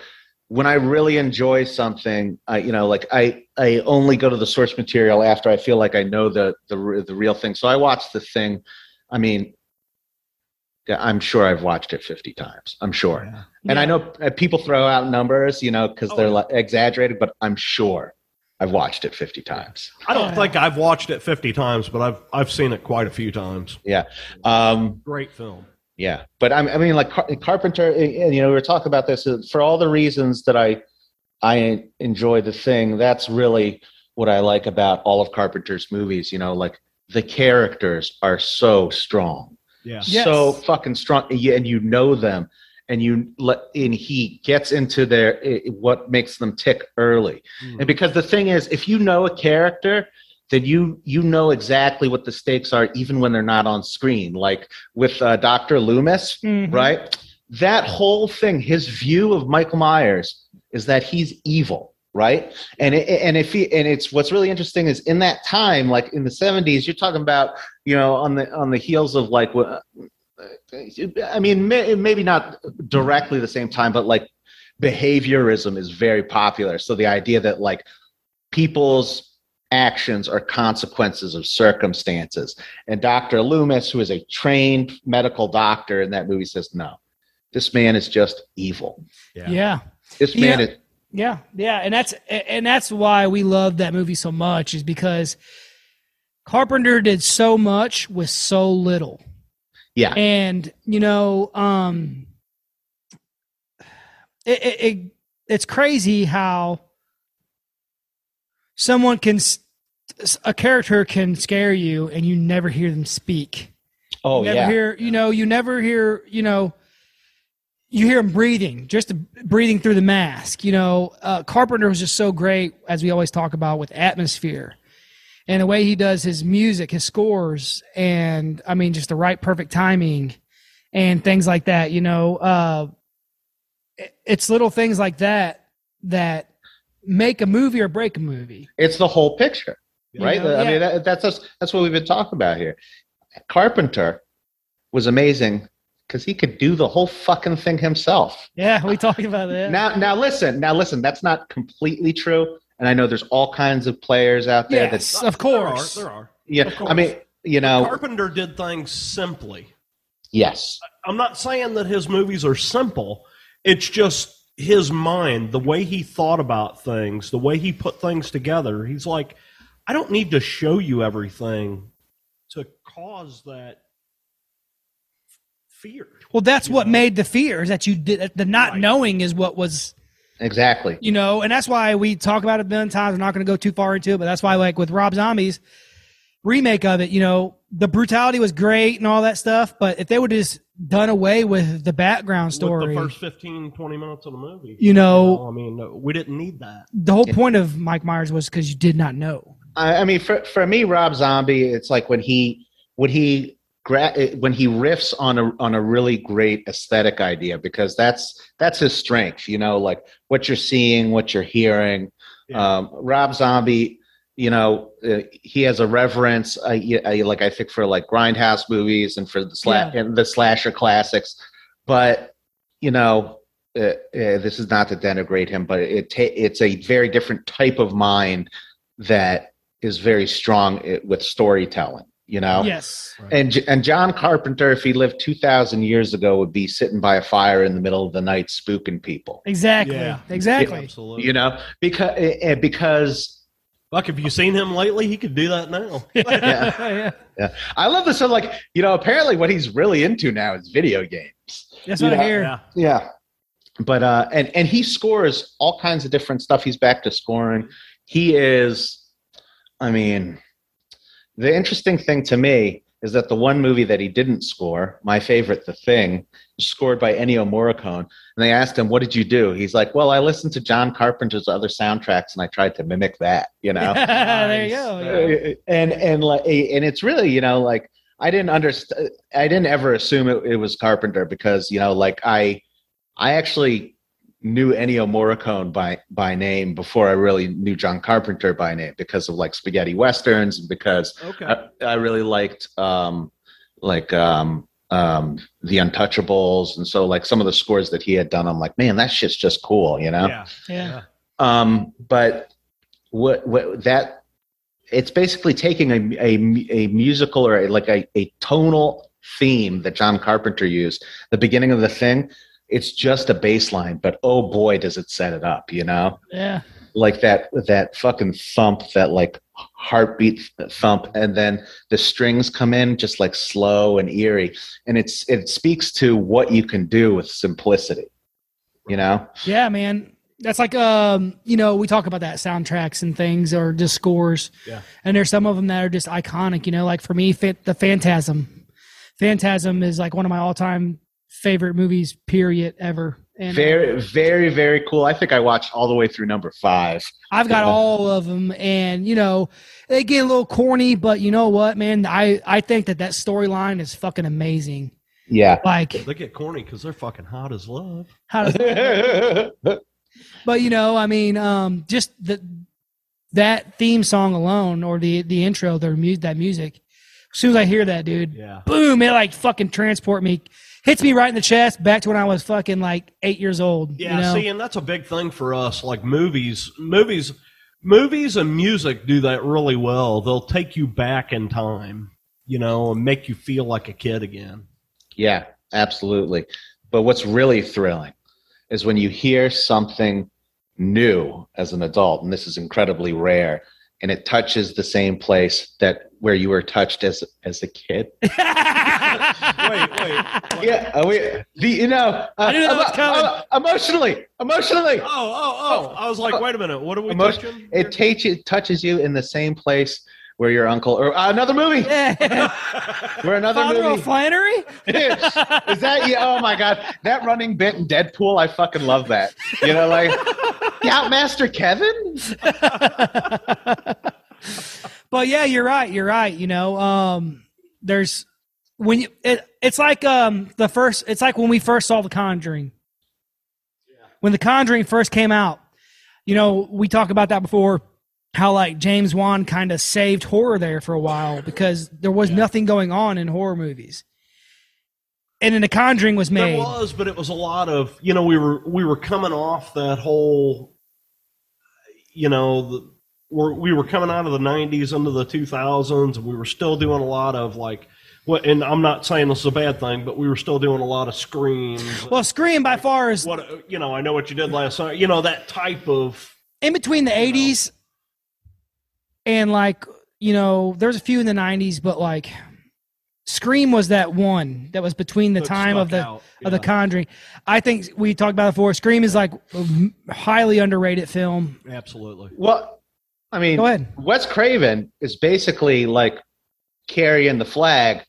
when I really enjoy something, I you know, like I I only go to the source material after I feel like I know the the the real thing. So I watched The Thing. I mean, I'm sure I've watched it fifty times. I'm sure. Yeah. And yeah. I know people throw out numbers, you know, because oh, they're yeah. like exaggerated, but I'm sure I've watched it fifty times. I don't yeah. think I've watched it fifty times, but I've I've seen it quite a few times. Yeah. Um, Great film. Yeah. But I'm, I mean, like Car- Carpenter, you know, we were talking about this. For all the reasons that I I enjoy The Thing, that's really what I like about all of Carpenter's movies. You know, like the characters are so strong. Yeah. So yes. fucking strong, and you know them, and you let and he gets into their what makes them tick early. Mm. And because the thing is, if you know a character, then you you know exactly what the stakes are, even when they're not on screen. Like with uh, Doctor Loomis, mm-hmm. right? That whole thing, his view of Michael Myers is that he's evil, right? And it, and if he and it's what's really interesting is in that time, like in the seventies, you're talking about. You know, on the on the heels of like, I mean, may, maybe not directly the same time, but like behaviorism is very popular. So the idea that like people's actions are consequences of circumstances. And Doctor Loomis, who is a trained medical doctor in that movie, says, no, this man is just evil. Yeah. yeah. This man yeah. is. Yeah. Yeah. And that's and that's why we love that movie so much is because. Carpenter did so much with so little. Yeah. And, you know, um, it, it, it it's crazy how someone can, a character can scare you and you never hear them speak. Oh, you never yeah. hear, you know, you never hear, you know, you hear them breathing, just breathing through the mask. You know, uh, Carpenter was just so great, as we always talk about, with atmosphere. And the way he does his music, his scores, and I mean, just the right, perfect timing and things like that, you know, uh, it's little things like that, that make a movie or break a movie. It's the whole picture, right? You know? I yeah. mean, that, that's, us, that's what we've been talking about here. Carpenter was amazing because he could do the whole fucking thing himself. Yeah. We talking about that. Now, now listen, now listen, that's not completely true. And I know there's all kinds of players out there. Yes, that, of course. There are. There are. Yeah, of course. I mean, you know. Carpenter did things simply. Yes. I'm not saying that his movies are simple. It's just his mind, the way he thought about things, the way he put things together. He's like, I don't need to show you everything to cause that fear. Well, that's what know? made the fear, is that you did, the not right. knowing is what was... Exactly. You know, and that's why we talk about it a million times. We're not going to go too far into it, but that's why, like, with Rob Zombie's remake of it, you know, the brutality was great and all that stuff, but if they would have just done away with the background story. With the first fifteen, twenty minutes of the movie. You know, you know I mean, no, we didn't need that. The whole yeah. point of Mike Myers was because you did not know. I, I mean, for for me, Rob Zombie, it's like when he, when he, when he riffs on a on a really great aesthetic idea, because that's that's his strength, you know, like what you're seeing, what you're hearing. Yeah. Um, Rob Zombie, you know, uh, he has a reverence, uh, uh, like I think for like grindhouse movies and for the sla- yeah. and the slasher classics. But you know, uh, uh, this is not to denigrate him, but it ta- it's a very different type of mind that is very strong with storytelling. you know? Yes. Right. And and John Carpenter, if he lived two thousand years ago, would be sitting by a fire in the middle of the night spooking people. Exactly. Yeah. Exactly. It, Absolutely. You know, because because like, have you seen him lately? He could do that now. yeah. yeah. yeah. I love this. So, like, you know, apparently what he's really into now is video games. That's what I hear. Yeah. yeah. But uh, and and he scores all kinds of different stuff. He's back to scoring. He is, I mean, the interesting thing to me is that the one movie that he didn't score, my favorite, The Thing, was scored by Ennio Morricone. And they asked him, "What did you do?" He's like, "Well, I listened to John Carpenter's other soundtracks and I tried to mimic that." You know, there you go. And and like, and it's really, you know, like I didn't understand. I didn't ever assume it, it was Carpenter because, you know, like I. I actually knew Ennio Morricone by, by name before I really knew John Carpenter by name because of like spaghetti westerns and because okay. I, I really liked um, like um, um, The Untouchables, and so like some of the scores that he had done, I'm like, man, that shit's just cool, you know? Yeah, yeah. Um, but what what that it's basically taking a a, a musical or a, like a, a tonal theme that John Carpenter used, the beginning of The Thing. It's just a baseline, but oh boy, does it set it up, you know? Yeah. Like that that fucking thump, that like heartbeat thump, and then the strings come in just like slow and eerie, and it's it speaks to what you can do with simplicity, you know? Yeah, man. That's like um, you know, we talk about that soundtracks and things or just scores. Yeah. And there's some of them that are just iconic, you know, like for me, the Phantasm. Phantasm is like one of my all-time favorite movies period ever, and very very very cool. I think I watched all the way through number five. I've got all of them, and you know they get a little corny, but you know what, man, i i think that that storyline is fucking amazing. Yeah, like they get corny because they're fucking hot as love, hot as love. But you know I mean um just the that theme song alone, or the the intro, their music, that music, as soon as I hear that, dude, yeah. boom, it like fucking transport me. Hits me right in the chest, back to when I was fucking like eight years old. Yeah, you know? See, and that's a big thing for us. Like movies, movies, movies and music do that really well. They'll take you back in time, you know, and make you feel like a kid again. Yeah, absolutely. But what's really thrilling is when you hear something new as an adult, and this is incredibly rare, and it touches the same place that where you were touched as as a kid. Wait, wait. What? Yeah, uh, wait. The, you know, uh, I didn't know about, uh, emotionally, emotionally. Oh, oh, oh. I was like, wait a minute. What are we Emotion- touching? It, t- it touches you in the same place where your uncle, or uh, another movie. Yeah. Where another Father movie. Flannery? Is that you? Oh, my God. That running bit in Deadpool, I fucking love that. You know, like, yeah, Master Kevin? But, yeah, you're right. You're right. You know, um, there's... When you, it, it's like um the first, it's like when we first saw The Conjuring. Yeah. When The Conjuring first came out, you know, we talked about that before, how like James Wan kind of saved horror there for a while because there was yeah. nothing going on in horror movies. And then The Conjuring was made. There was, but it was a lot of, you know, we were we were coming off that whole, you know, the, we're, we were coming out of the nineties into the two thousands, and we were still doing a lot of like. Well, and I'm not saying this is a bad thing, but we were still doing a lot of screams. Well, Scream by far is... What, you know, I know what you did last night. You know, that type of... In between the eighties know. And, like, you know, there's a few in the nineties, but, like, Scream was that one that was between the that time of the out. of yeah. the Conjuring. I think we talked about it before. Scream is, like, a highly underrated film. Absolutely. Well, I mean, Go ahead. Wes Craven is basically, like, carrying the flag...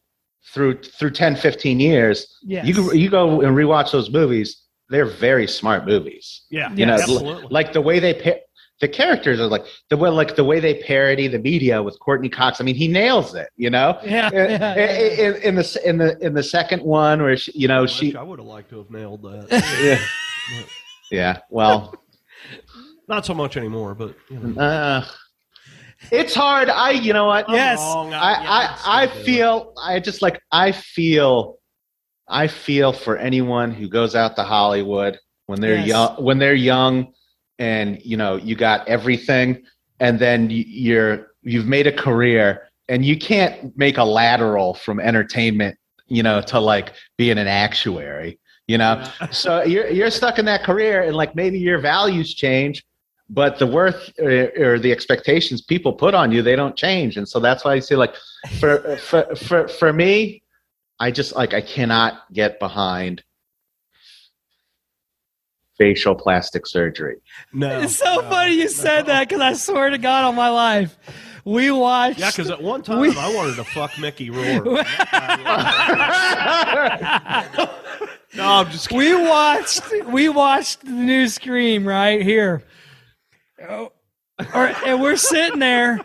Through through ten, fifteen years, yes. you you go and rewatch those movies. They're very smart movies. Yeah, you yes, know, absolutely. Like the way they par- the characters are like the way like the way they parody the media with Courtney Cox. I mean, he nails it. You know, yeah. In, yeah, yeah. in, in the in the in the second one, where she, you know, I she I would have liked to have nailed that. yeah. yeah, well, not so much anymore, but you know. Uh, It's hard. I, you know what? I'm yes. Wrong. I, yeah, I, I feel, I just like, I feel, I feel for anyone who goes out to Hollywood when they're yes. young, when they're young and, you know, you got everything and then you're, you've made a career and you can't make a lateral from entertainment, you know, to like being an actuary, you know? Yeah. So you're, you're stuck in that career, and like maybe your values change, but the worth or, or the expectations people put on you, they don't change. And so that's why you see, like, for, for, for, for me, I just like, I cannot get behind facial plastic surgery. No. It's so no, funny you no. said that, because I swear to God on my life, we watched. Yeah, because at one time we... I wanted to fuck Mickey Rourke. No, I'm just kidding. We watched, we watched the new Scream right here. Oh. Right, and we're sitting there,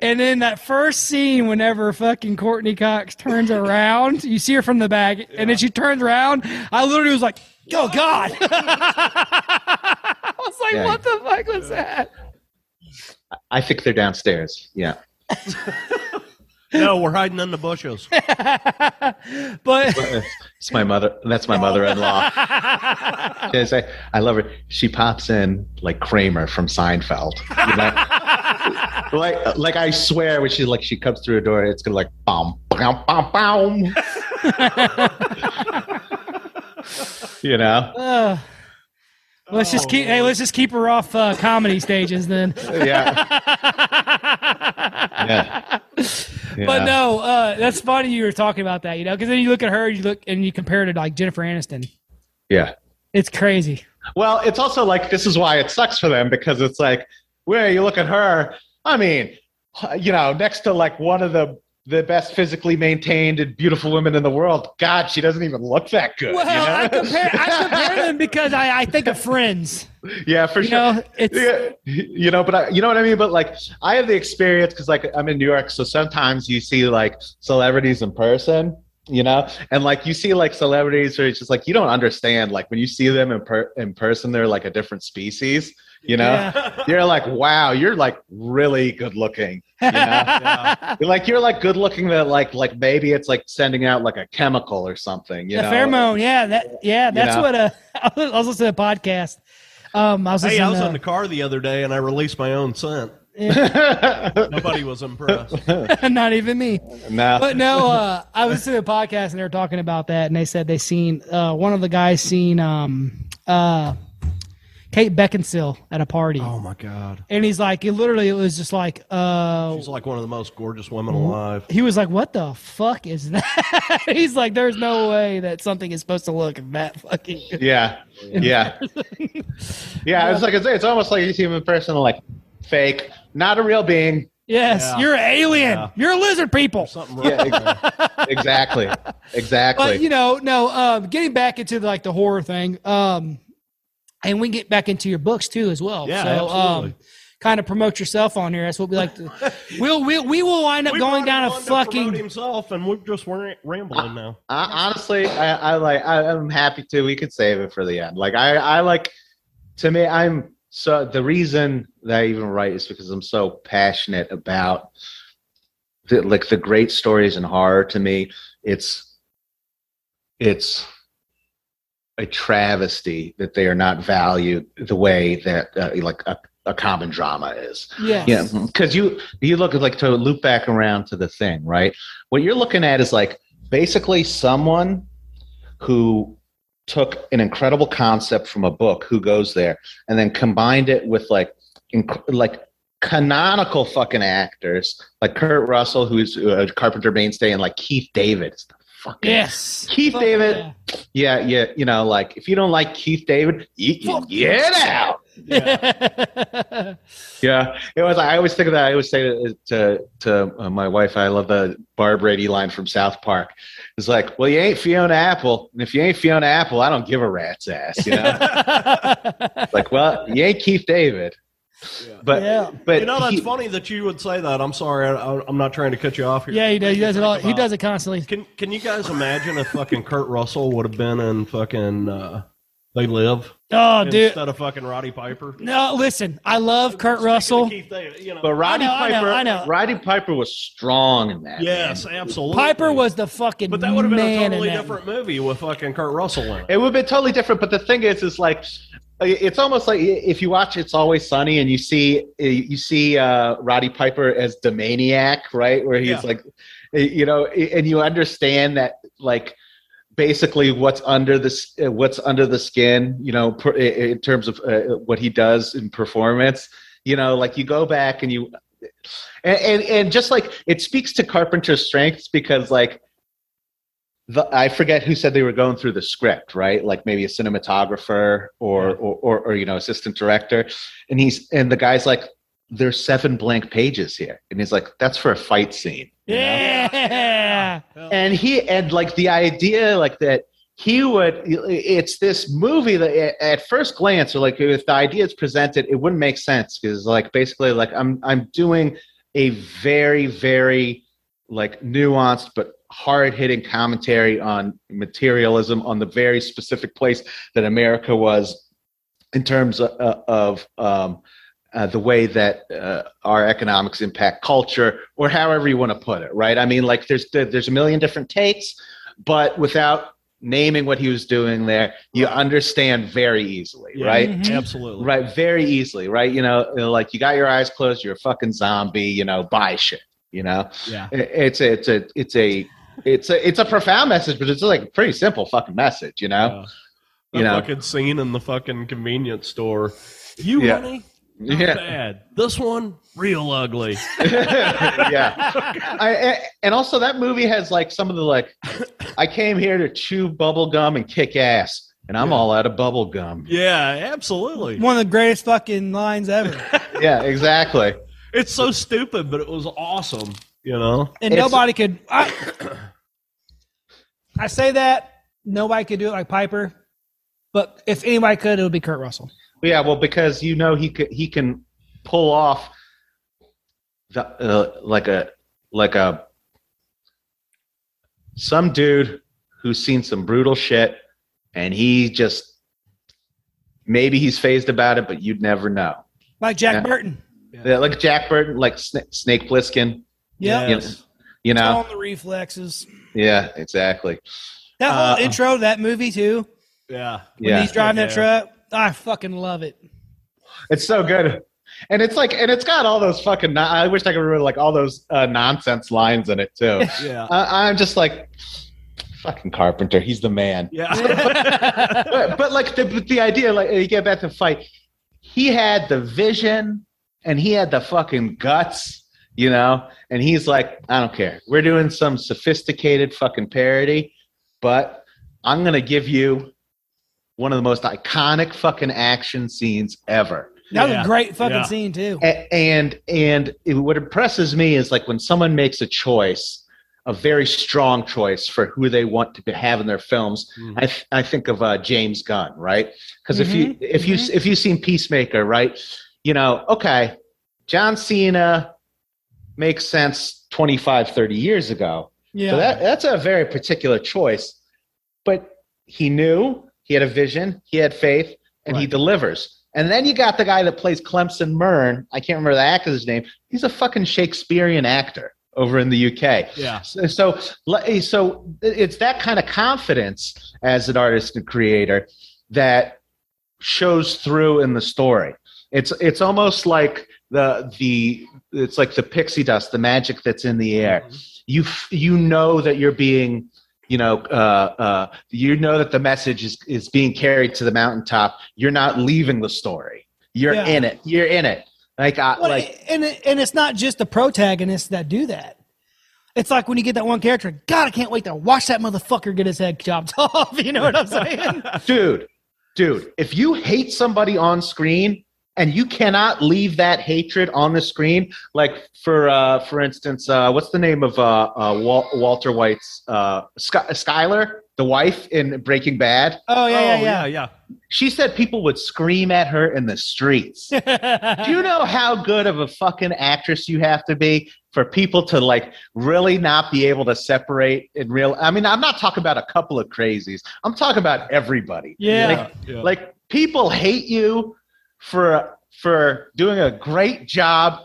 and then that first scene, whenever fucking Courtney Cox turns around, you see her from the back, yeah. and then she turns around, I literally was like, oh, God. I was like, yeah. what the fuck was that? I think they're downstairs. Yeah. No, we're hiding in the bushes. But it's my mother. That's my mother-in-law. I, I love her. She pops in like Kramer from Seinfeld. You know? like, like I swear, when she like she comes through a door, it's gonna like bom, bom, bom, bom. You know. Uh. Let's just keep. Hey, let's just keep her off uh, comedy stages then. Yeah. yeah. yeah. But no, uh, that's funny. You were talking about that, you know, because then you look at her, you look, and you compare it to like Jennifer Aniston. Yeah. It's crazy. Well, it's also like, this is why it sucks for them, because it's like, where you look at her. I mean, you know, next to like one of the. the best physically maintained and beautiful women in the world. God, she doesn't even look that good. Well, you know? I, compare, I compare them because I, I think of Friends. Yeah, for you sure. Know, it's... Yeah, you know, but I, you know what I mean? But like, I have the experience because like I'm in New York. So sometimes you see like celebrities in person, you know, and like you see like celebrities where it's just like, you don't understand. Like when you see them in, per- in person, they're like a different species. You know, yeah. You're like, wow, you're like really good looking. You know? Yeah. You're like, you're like good looking that like, like maybe it's like sending out like a chemical or something. You yeah, know, pheromone. Yeah, that. Yeah, that's you know? what. Uh, I was listening to a podcast. Um, I was. Hey, I was uh, in the car the other day, and I released my own scent. Yeah. Nobody was impressed. Not even me. No. But no, uh, I was listening to a podcast, and they were talking about that, and they said they seen uh, one of the guys seen. Um, uh, Kate Beckinsale at a party. Oh, my God. And he's like, he literally, it was just like. Uh, She's like one of the most gorgeous women alive. He was like, what the fuck is that? He's like, there's no way that something is supposed to look that fucking good. Yeah. Yeah. Yeah. Yeah. It's like, it's, it's almost like you see him in person, like fake, not a real being. Yes. Yeah. You're an alien. Yeah. You're a lizard people. There's something wrong. Yeah, exactly. Exactly. But, you know, no, uh, getting back into the, like the horror thing. Um, And we can get back into your books too, as well. Yeah, so, um, kind of promote yourself on here. That's what we like to. We'll we we'll, we will wind up we going down a fucking. Himself, and we're just rambling now. I, I, honestly, I, I like. I, I'm happy to. We could save it for the end. Like I, I like. To me, I'm so the reason that I even write is because I'm so passionate about the, like the great stories in horror. To me, it's it's. a travesty that they are not valued the way that uh, like a, a common drama is. Yes. Yeah. You know, cause you, you look at like to loop back around to The Thing, right? What you're looking at is like basically someone who took an incredible concept from a book who goes there and then combined it with like, inc- like canonical fucking actors like Kurt Russell, who's a Carpenter mainstay, and like Keith David. Fucking yes. Keith Fuck David. Yeah. yeah, yeah. You know, like if you don't like Keith David, you can get out. Yeah. Yeah. It was, I always think of that. I always say to to, to uh, my wife, I love the Barb Brady line from South Park. It's like, well, you ain't Fiona Apple. And if you ain't Fiona Apple, I don't give a rat's ass. You know? Like, well, you ain't Keith David. Yeah. But, yeah. but you know, that's he, funny that you would say that. I'm sorry, I, I'm not trying to cut you off here. Yeah, he does. He does it all. He does it constantly. Can Can you guys imagine if fucking Kurt Russell would have been in fucking uh, They Live? Oh, instead dude, instead of fucking Roddy Piper. No, listen, I love Kurt Speaking Russell, Keith, they, you know, but Roddy I know, Piper, I know, I know. Roddy Piper was strong in that. Yes, man. Absolutely. Piper was the fucking. But that would have been a totally different movie with fucking Kurt Russell in it. It would have been totally different. But the thing is, is like. It's almost like if you watch It's Always Sunny and you see you see uh, Roddy Piper as the maniac, right? Where he's yeah. like, you know, and you understand that, like, basically what's under the what's under the skin, you know, per, in terms of uh, what he does in performance. You know, like you go back and you, and, and and just like it speaks to Carpenter's strengths because, like, The, I forget who said they were going through the script, right? Like maybe a cinematographer or, or, or, or, you know, assistant director. And he's, and the guy's like, there's seven blank pages here. And he's like, that's for a fight scene. You yeah. know? And he, and like the idea like that he would, it's this movie that at first glance, or like if the idea is presented, it wouldn't make sense. Cause like, basically like I'm, I'm doing a very, very like nuanced, but hard-hitting commentary on materialism, on the very specific place that America was in terms of, of um, uh, the way that uh, our economics impact culture, or however you want to put it, right? I mean, like there's there's a million different takes, but without naming what he was doing there, you understand very easily, yeah, right? Mm-hmm. Absolutely. Right, very easily, right? You know, like you got your eyes closed, you're a fucking zombie, you know, buy shit, you know? Yeah. It's a, it's a, it's a, It's a it's a profound message, but it's like a pretty simple fucking message, you know. Yeah. You know, fucking scene in the fucking convenience store. You yeah. money, not yeah. bad. This one, real ugly. yeah, I, and also that movie has like some of the like, I came here to chew bubble gum and kick ass. And I'm yeah. all out of bubble gum. Yeah, absolutely. One of the greatest fucking lines ever. yeah, exactly. It's so stupid, but it was awesome. You know, and it's, nobody could. I, I say that nobody could do it like Piper, but if anybody could, it would be Kurt Russell. Yeah, well, because you know he could, he can pull off the uh, like a like a some dude who's seen some brutal shit, and he just maybe he's phased about it, but you'd never know. Like Jack yeah. Burton. Yeah, like Jack Burton, like Sna- Snake Plissken. Yeah, yes. you know, all the reflexes. Yeah, exactly. That whole uh, intro to that movie too. Yeah, when yeah, he's driving yeah. that truck, I fucking love it. It's so good, and it's like, and it's got all those fucking. I wish I could remember like all those uh, nonsense lines in it too. yeah, uh, I'm just like fucking Carpenter. He's the man. Yeah, but, but like the the idea, like you get back to fight. He had the vision, and he had the fucking guts. You know, and he's like, I don't care. We're doing some sophisticated fucking parody, but I'm going to give you one of the most iconic fucking action scenes ever. That was yeah. a great fucking yeah. scene too. A- and and it, what impresses me is like when someone makes a choice, a very strong choice for who they want to have in their films. Mm-hmm. I th- I think of uh, James Gunn, right? Because mm-hmm. if you if mm-hmm. you if you've seen Peacemaker, right? You know, okay, John Cena. Makes sense twenty-five, thirty years ago. Yeah. So that, that's a very particular choice. But he knew, he had a vision, he had faith, and right. he delivers. And then you got the guy that plays Clemson Mern. I can't remember the actor's name. He's a fucking Shakespearean actor over in the U K. Yeah. So, so, so it's that kind of confidence as an artist and creator that shows through in the story. It's it's almost like the the it's like the pixie dust, the magic that's in the air. Mm-hmm. You f- you know that you're being, you know, uh, uh, you know that the message is, is being carried to the mountaintop. You're not leaving the story. You're yeah. in it. You're in it. Like I, well, like and it, and it's not just the protagonists that do that. It's like when you get that one character. God, I can't wait to watch that motherfucker get his head chopped off. You know what I'm saying, dude? Dude, if you hate somebody on screen. And you cannot leave that hatred on the screen. Like for uh, for instance, uh, what's the name of uh, uh, Wal- Walter White's uh, Sky- Skyler, the wife in Breaking Bad? Oh yeah, oh, yeah, yeah, yeah. She said people would scream at her in the streets. Do you know how good of a fucking actress you have to be for people to like really not be able to separate and real? I mean, I'm not talking about a couple of crazies. I'm talking about everybody. Yeah, like, yeah. like people hate you. For for doing a great job,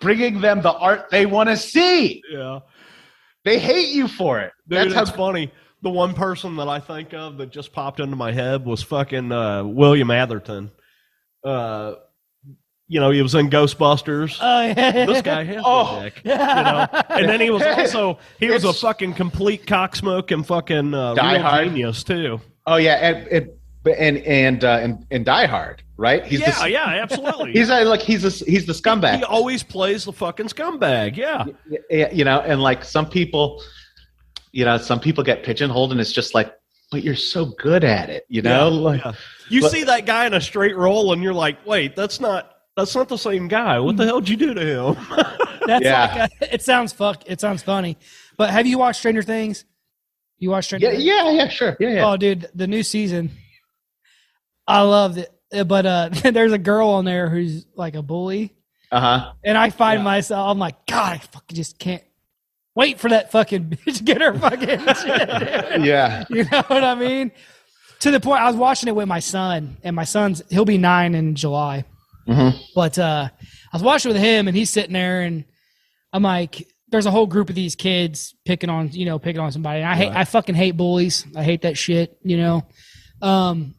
bringing them the art they want to see. Yeah, they hate you for it. Dude, that's how- that's funny. the one person that I think of that just popped into my head was fucking uh, William Atherton. Uh, you know, he was in Ghostbusters. Oh, yeah. This guy has oh. a dick. Yeah. You know? And then he was also, he it's, was a fucking complete cocksmoke and fucking uh, Die real Hard. Genius, too. Oh, yeah. And, and and and, uh, and, and Die Hard, right? He's yeah, the, yeah, absolutely. He's uh, like he's a, he's the scumbag. He always plays the fucking scumbag, yeah. You know, and like some people, you know, some people get pigeonholed, and it's just like, but you're so good at it, you know? Yeah, like, yeah. You but, see that guy in a straight role, and you're like, wait, that's not that's not the same guy. What the hell did you do to him? That's yeah. like a, it sounds fuck. It sounds funny. But have you watched Stranger Things? You watched Stranger yeah, Things? Yeah, yeah, sure. Yeah, yeah. Oh, dude, the new season. I loved it, but uh, there's a girl on there who's like a bully, uh-huh. and I find yeah. myself, I'm like, God, I fucking just can't wait for that fucking bitch to get her fucking shit. Yeah, you know what I mean? To the point, I was watching it with my son, and my son's, he'll be nine in July, mm-hmm. but uh, I was watching with him, and he's sitting there, and I'm like, there's a whole group of these kids picking on, you know, picking on somebody, and I hate, right. I fucking hate bullies. I hate that shit, you know. Um.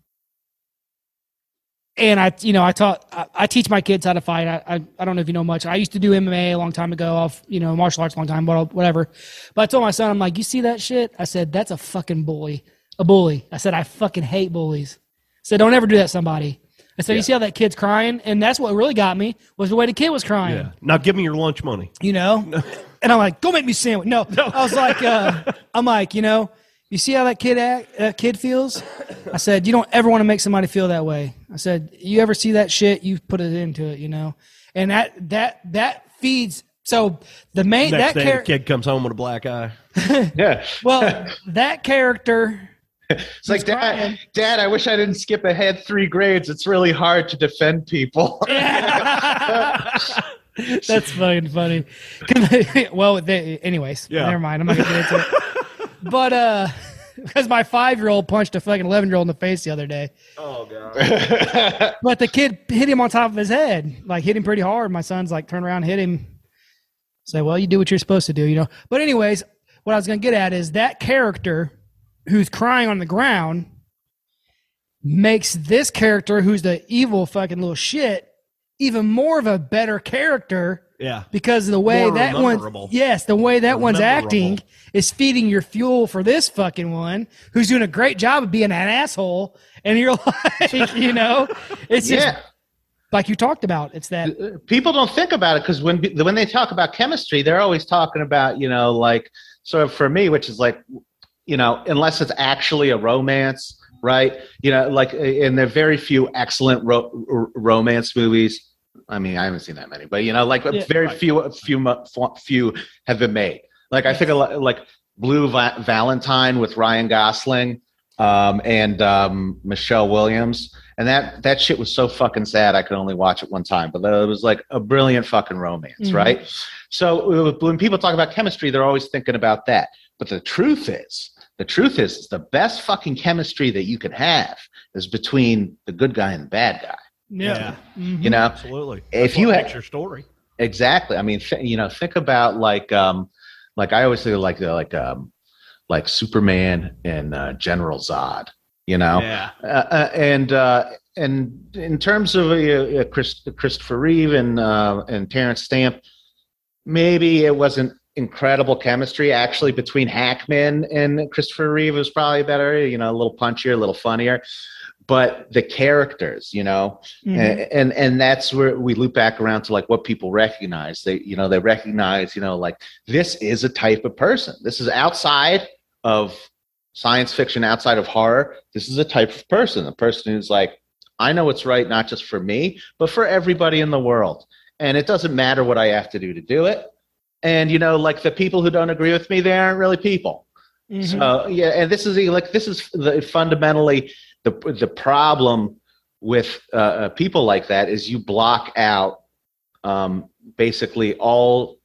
And I, you know, I taught, I, I teach my kids how to fight. I, I, I don't know if you know much. I used to do M M A a long time ago. Off, you know, martial arts a long time, whatever. But I told my son, I'm like, you see that shit? I said, that's a fucking bully, a bully. I said, I fucking hate bullies. I said, don't ever do that to somebody. I said, yeah. You see how that kid's crying? And that's what really got me was the way the kid was crying. Yeah. Now give me your lunch money. You know? No. And I'm like, go make me a sandwich. No, no. I was like, uh, I'm like, you know, you see how that kid act, that kid feels? I said, you don't ever want to make somebody feel that way. I said, you ever see that shit, you put it into it, you know? And that that that feeds. So the main Next that day, char- the kid comes home with a black eye. Yeah. Well, that character. It's like, Dad, Dad, I wish I didn't skip ahead three grades. It's really hard to defend people. Yeah. That's fucking funny. Well, they, anyways, yeah. Never mind. I'm not going to get into it. But uh, because my five-year-old punched a fucking eleven-year-old in the face the other day. Oh, God. But the kid hit him on top of his head, like hit him pretty hard. My son's like, turn around, hit him. Say, well, you do what you're supposed to do, you know. But anyways, what I was going to get at is that character who's crying on the ground makes this character who's the evil fucking little shit even more of a better character. Yeah, because of the way More that one, yes, the way that one's acting is feeding your fuel for this fucking one who's doing a great job of being an asshole, and you're like, you know, it's yeah. just like you talked about. It's that people don't think about it because when when they talk about chemistry, they're always talking about, you know, like sort of for me, which is like, you know, unless it's actually a romance, right? You know, like, and there are very few excellent ro- romance movies. I mean, I haven't seen that many, but you know, like yeah, very right. few, few, few have been made. Like yes. I think a lot, like Blue Va- Valentine with Ryan Gosling um, and um, Michelle Williams, and that that shit was so fucking sad. I could only watch it one time, but it was like a brilliant fucking romance, mm-hmm. right? So when people talk about chemistry, they're always thinking about that. But the truth is, the truth is, is the best fucking chemistry that you can have is between the good guy and the bad guy. Yeah, yeah. Mm-hmm. You know, absolutely. That's if you had your story, exactly. I mean, th- you know, think about like, um, like I always say, like, like, um, like Superman and uh, General Zod. You know, yeah. uh, uh, and uh, and in terms of uh, uh, Chris, Christopher Reeve and uh, and Terrence Stamp, maybe it wasn't incredible chemistry. Actually, between Hackman and Christopher Reeve was probably better. You know, a little punchier, a little funnier. But the characters, you know, mm-hmm. and and that's where we loop back around to like what people recognize. They, you know, they recognize, you know, like this is a type of person. This is outside of science fiction, outside of horror. This is a type of person, a person who's like, I know what's right, not just for me, but for everybody in the world. And it doesn't matter what I have to do to do it. And, you know, like the people who don't agree with me, they aren't really people. Mm-hmm. So, yeah, and this is like this is the, fundamentally – The the problem with uh, people like that is you block out um, basically all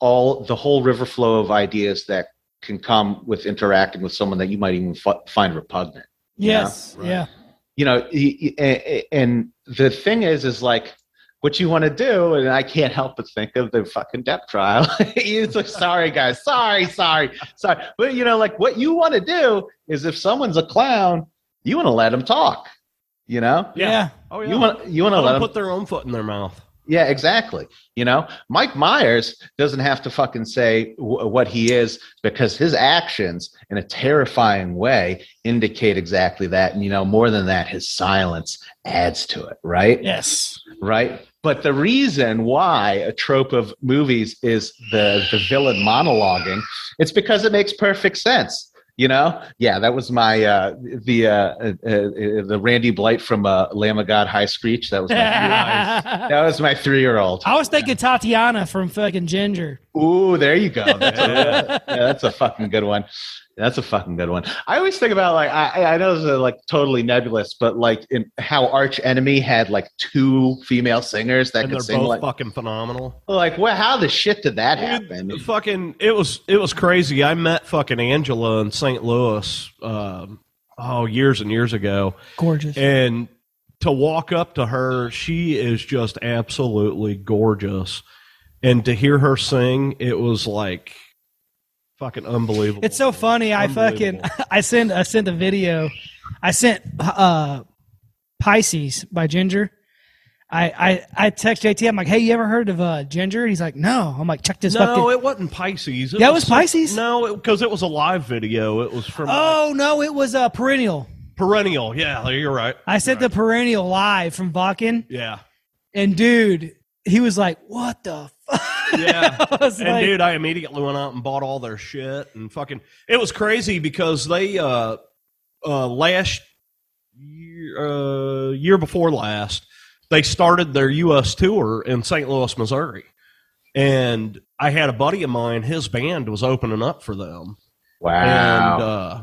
all the whole river flow of ideas that can come with interacting with someone that you might even f- find repugnant. Yes. You know? Right. Yeah. You know, and, and the thing is, is like what you want to do, and I can't help but think of the fucking death trial. It's like, sorry, guys, sorry, sorry, sorry. But, you know, like, what you want to do is if someone's a clown, you want to let them talk, you know? Yeah. Oh, yeah. You want you want to let them put their own foot in their mouth. Yeah, exactly. You know, Mike Myers doesn't have to fucking say w- what he is, because his actions in a terrifying way indicate exactly that. And, you know, more than that, his silence adds to it. Right. Yes. Right. But the reason why a trope of movies is the, the villain monologuing, it's because it makes perfect sense. You know, yeah, that was my uh, the uh, uh, uh, the Randy Blight from uh, Lamb of God High Screech. That was my that was my three year old. I was thinking Tatiana from fucking Ginger. Ooh, there you go. That's, yeah, that's a fucking good one. That's a fucking good one. I always think about, like, I, I know this is like totally nebulous, but like in how Arch Enemy had like two female singers that and could sing, both like fucking phenomenal. Like, well, how the shit did that happen? It, fucking, it was it was crazy. I met fucking Angela in Saint Louis, um, oh, years and years ago. Gorgeous. And to walk up to her, she is just absolutely gorgeous, and to hear her sing, it was like fucking unbelievable. It's so funny. I fucking I sent I sent a video. I sent uh, Pisces by Ginger. I, I I text J T. I'm like, hey, you ever heard of uh, Ginger? He's like, no. I'm like, check this. No, fucking... it wasn't Pisces. It yeah, was, it was Pisces. No, because it, it was a live video. It was from. Oh like... no, it was a uh, Perennial. Perennial. Yeah, you're right. I sent right. the Perennial live from Vakken. Yeah. And dude, he was like, what the fuck? Yeah. And like, dude, I immediately went out and bought all their shit, and fucking, it was crazy because they, uh, uh, last year, uh, year before last, they started their U S tour in Saint Louis, Missouri. And I had a buddy of mine, his band was opening up for them. Wow. And, uh,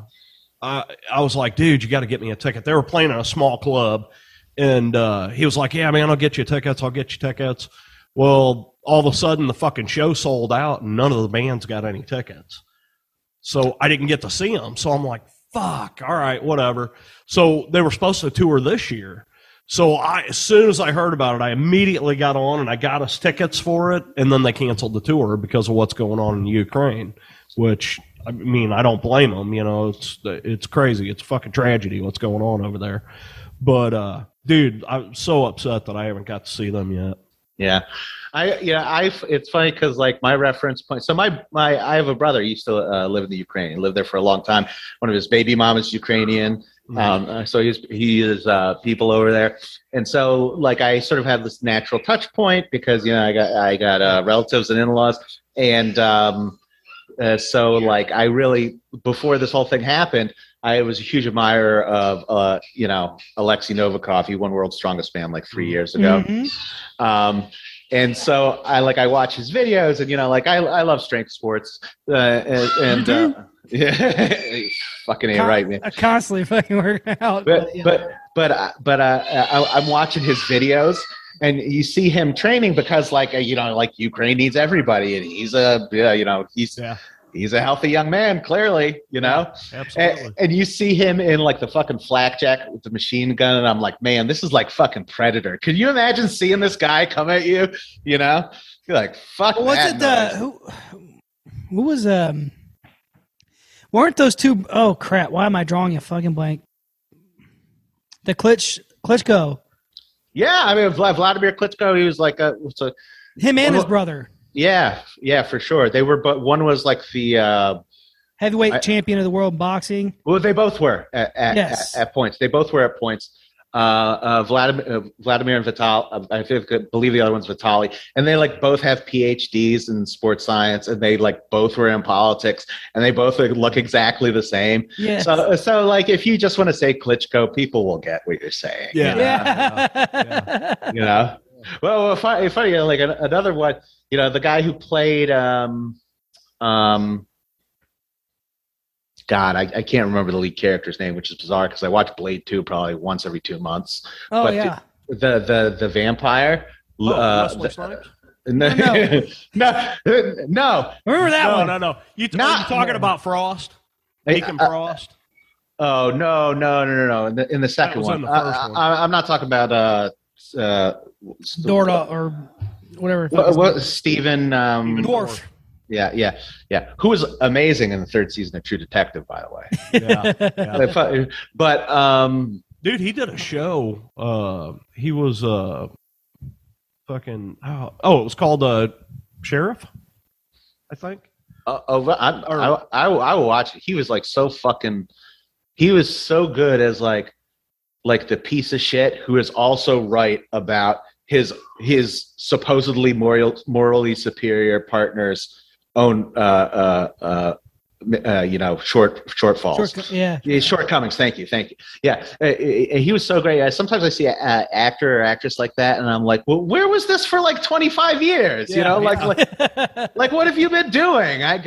I, I was like, dude, you got to get me a ticket. They were playing in a small club. And uh, he was like, yeah, man, I'll get you tickets. I'll get you tickets. Well, all of a sudden, the fucking show sold out, and none of the bands got any tickets. So I didn't get to see them. So I'm like, fuck, all right, whatever. So they were supposed to tour this year. So I, as soon as I heard about it, I immediately got on, and I got us tickets for it. And then they canceled the tour because of what's going on in Ukraine, which, I mean, I don't blame them. You know, it's, it's crazy. It's a fucking tragedy what's going on over there. But, uh, dude, I'm so upset that I haven't got to see them yet. Yeah, I yeah I it's funny because like my reference point. So my my I have a brother who used to uh, live in the Ukraine. He lived there for a long time. One of his baby mamas Ukrainian. Mm-hmm. Um, so he's he is uh, people over there, and so like I sort of had this natural touch point because you know I got I got uh, relatives and in-laws, and um, uh, so like I really before this whole thing happened. I was a huge admirer of, uh, you know, Alexei Novikov. He won World's Strongest Man like three years ago. Mm-hmm. Um, and so I like I watch his videos, and you know, like I I love strength sports, uh, and, and uh, yeah, fucking ain't Con- right, man. I constantly fucking work out. But but yeah. but but, uh, but uh, I, I'm watching his videos. And you see him training because, like, you know, like Ukraine needs everybody, and he's a, you know, he's. Yeah. He's a healthy young man, clearly, you know? Yeah, absolutely. And, and you see him in, like, the fucking flak jacket with the machine gun, and I'm like, man, this is like fucking Predator. Can you imagine seeing this guy come at you, you know? You're like, fuck well, that. Was it the, who, who was, um, weren't those two, oh, crap, why am I drawing a fucking blank? The Klitsch, Klitschko. Yeah, I mean, Vladimir Klitschko, he was like a. a him and his of, brother. Yeah, yeah, for sure. They were, but one was like the uh, heavyweight I, champion of the world in boxing. Well, they both were at, at, yes. at, at points. They both were at points. Uh, uh, Vladimir, uh, Vladimir and Vital. Uh, I believe the other one's Vitali, and they like both have P H Ds in sports science, and they like both were in politics, and they both look exactly the same. Yes. So, so like if you just want to say Klitschko, people will get what you're saying. Yeah, you know. Yeah. Yeah. Yeah. You know? Well, funny, funny, like another one, you know, the guy who played, um, um, God, I, I can't remember the lead character's name, which is bizarre because I watch Blade two probably once every two months. Oh, but yeah. The, the, the, the vampire. Oh, uh, the, no, no. no, no. Remember that no, one? No, no, no. You t- Not, are you talking no. about Frost? Deacon uh, Frost? Oh, no, no, no, no, no. In the, in the second one. In the first one. I, I, I'm not talking about... Uh, uh, Dorda or whatever. What, what Stephen um, Dorff. Yeah, yeah, yeah. Who was amazing in the third season of True Detective, by the way. Yeah, yeah. But um, dude, he did a show. Uh, he was uh, fucking. Oh, oh, it was called uh, Sheriff, I think. Uh, oh, I, I, I, I will watch it. He was like so fucking. He was so good as like, like the piece of shit who is also right about his his supposedly moral, morally superior partner's own uh, uh, uh, uh, you know short shortfalls. Short, yeah. yeah, shortcomings. Thank you, thank you. Yeah, uh, he was so great. Sometimes I see an actor or actress like that, and I'm like, well, where was this for like twenty-five years? Yeah, you know, yeah. like, like, like what have you been doing? I, I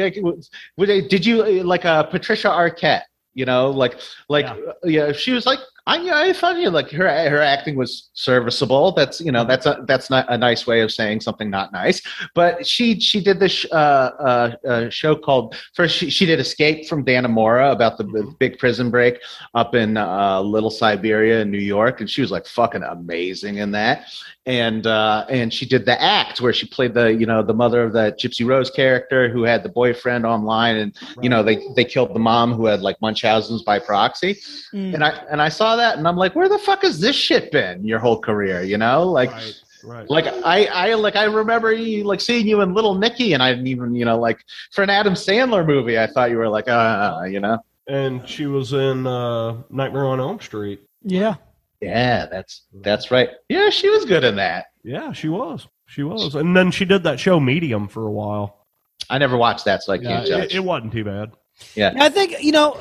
did you like a uh, Patricia Arquette? You know, like, like, yeah. yeah, she was like, I, I thought you like her, her acting was serviceable. That's, you know, that's a, that's not a nice way of saying something not nice, but she, she did this, uh, uh, uh show called first. She, she did Escape from Dannemora about the mm-hmm. big prison break up in, uh, Little Siberia in New York. And she was like fucking amazing in that. And, uh, and she did The Act where she played the, you know, the mother of the Gypsy Rose character who had the boyfriend online and, right. you know, they, they killed the mom who had like Munchausen's by proxy. Mm. And I, and I saw that and I'm like, where the fuck has this shit been your whole career? You know, like, right, right. like I, I, like I remember you like seeing you in Little Nicky and I didn't even, you know, like for an Adam Sandler movie, I thought you were like, ah, uh, you know, and she was in uh, Nightmare on Elm Street. Yeah. Yeah, that's, that's right. Yeah. She was good in that. Yeah, she was, she was. And then she did that show Medium for a while. I never watched that. So I yeah, can't judge. It, it wasn't too bad. Yeah. I think, you know,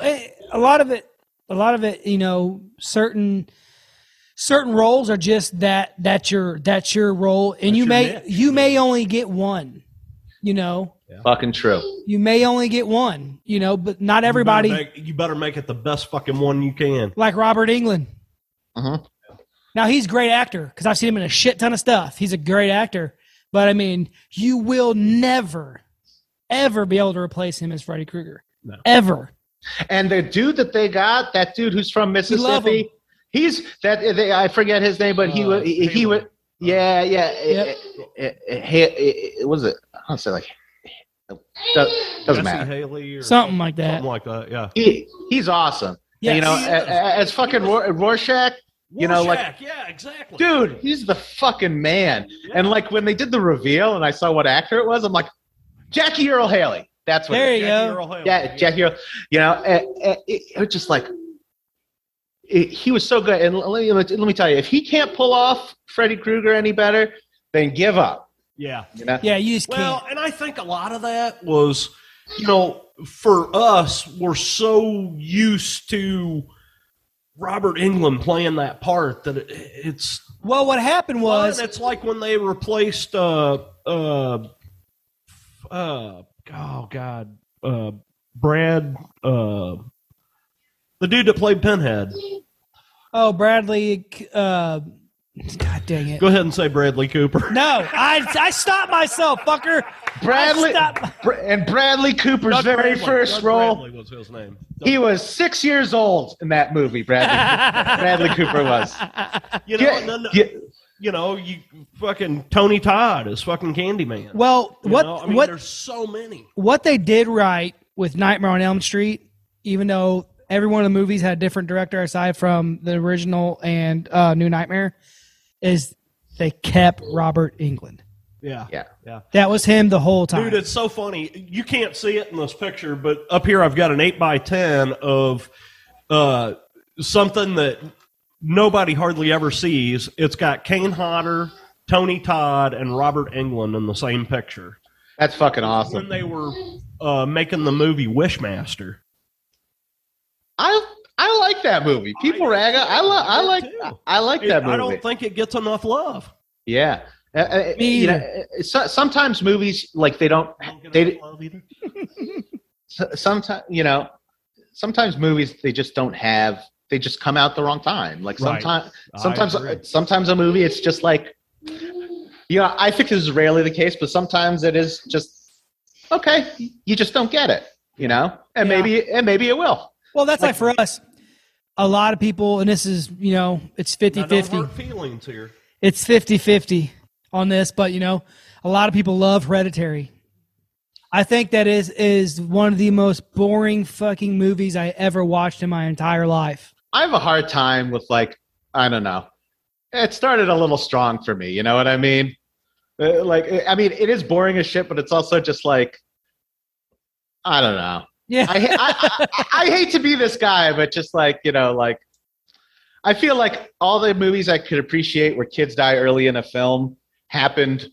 a lot of it, A lot of it, you know, certain certain roles are just that that's your that's your role, and that's you may niche. you may only get one, you know. Yeah. Fucking true. You may only get one, you know, but not everybody. You better make, you better make it the best fucking one you can. Like Robert Englund. Uh-huh. Now he's a great actor because I've seen him in a shit ton of stuff. He's a great actor, but I mean, you will never, ever be able to replace him as Freddy Krueger. No. Ever. And the dude that they got, that dude who's from Mississippi, he's that they, I forget his name, but he uh, he, he would, yeah, yeah. Yep. It, it, it, it was it? I don't say like it doesn't, doesn't matter. Haley or something like that. Something like that. Yeah. He he's awesome. Yeah. You know, as fucking Rorschach. You Rorschach, know, like, yeah, exactly. Dude, he's the fucking man. Yeah. And like when they did the reveal, and I saw what actor it was, I'm like, Jackie Earle Haley. That's what there you go. Yeah, Jackie Earle. You know, it, it, it was just like it, he was so good. And let me let me tell you, if he can't pull off Freddy Krueger any better, then give up. Yeah, you know? Yeah, you just well, can't. And I think a lot of that was, you know, for us, we're so used to Robert Englund playing that part that it, it's well. What happened was it's like when they replaced uh uh uh. Oh God, uh, Brad, uh, the dude that played Pinhead. Oh, Bradley. Uh, God dang it! Go ahead and say Bradley Cooper. No, I I stopped myself, fucker. Bradley Br- and Bradley Cooper's Doug very Bradley. first Doug role. Bradley was his name. Doug he was six years old in that movie. Bradley Bradley Cooper was. You know. Yeah, no, no. Yeah. You know, you fucking Tony Todd is fucking Candyman. Well, you what, I mean, what, there's so many. What they did right with Nightmare on Elm Street, even though every one of the movies had a different director aside from the original and uh, New Nightmare, is they kept Robert Englund. Yeah. Yeah. Yeah. That was him the whole time. Dude, it's so funny. You can't see it in this picture, but up here I've got an eight by ten of uh, something that nobody hardly ever sees. It's got Kane Hodder, Tony Todd, and Robert Englund in the same picture. That's fucking awesome. When they were uh, making the movie Wishmaster, I I like that movie. People I, rag. I love. I like. I like that movie. I don't think it gets enough love. Yeah. Uh, Me you know, sometimes movies like they don't. don't get they love either. Sometimes you know. Sometimes movies they just don't have. They just come out the wrong time. Like sometimes, right. sometimes, sometimes a movie, it's just like, you know, I think this is rarely the case, but sometimes it is just, okay, you just don't get it, you know, and yeah. maybe, and maybe it will. Well, that's like, like for us, a lot of people, and this is, you know, it's fifty fifty. Feelings here. it's fifty-fifty on this, but you know, a lot of people love Hereditary. I think that is is one of the most boring fucking movies I ever watched in my entire life. I have a hard time with, like, I don't know. It started a little strong for me, you know what I mean? Like, I mean, it is boring as shit, but it's also just like, I don't know. Yeah. I, I, I, I hate to be this guy, but just like, you know, like, I feel like all the movies I could appreciate where kids die early in a film happened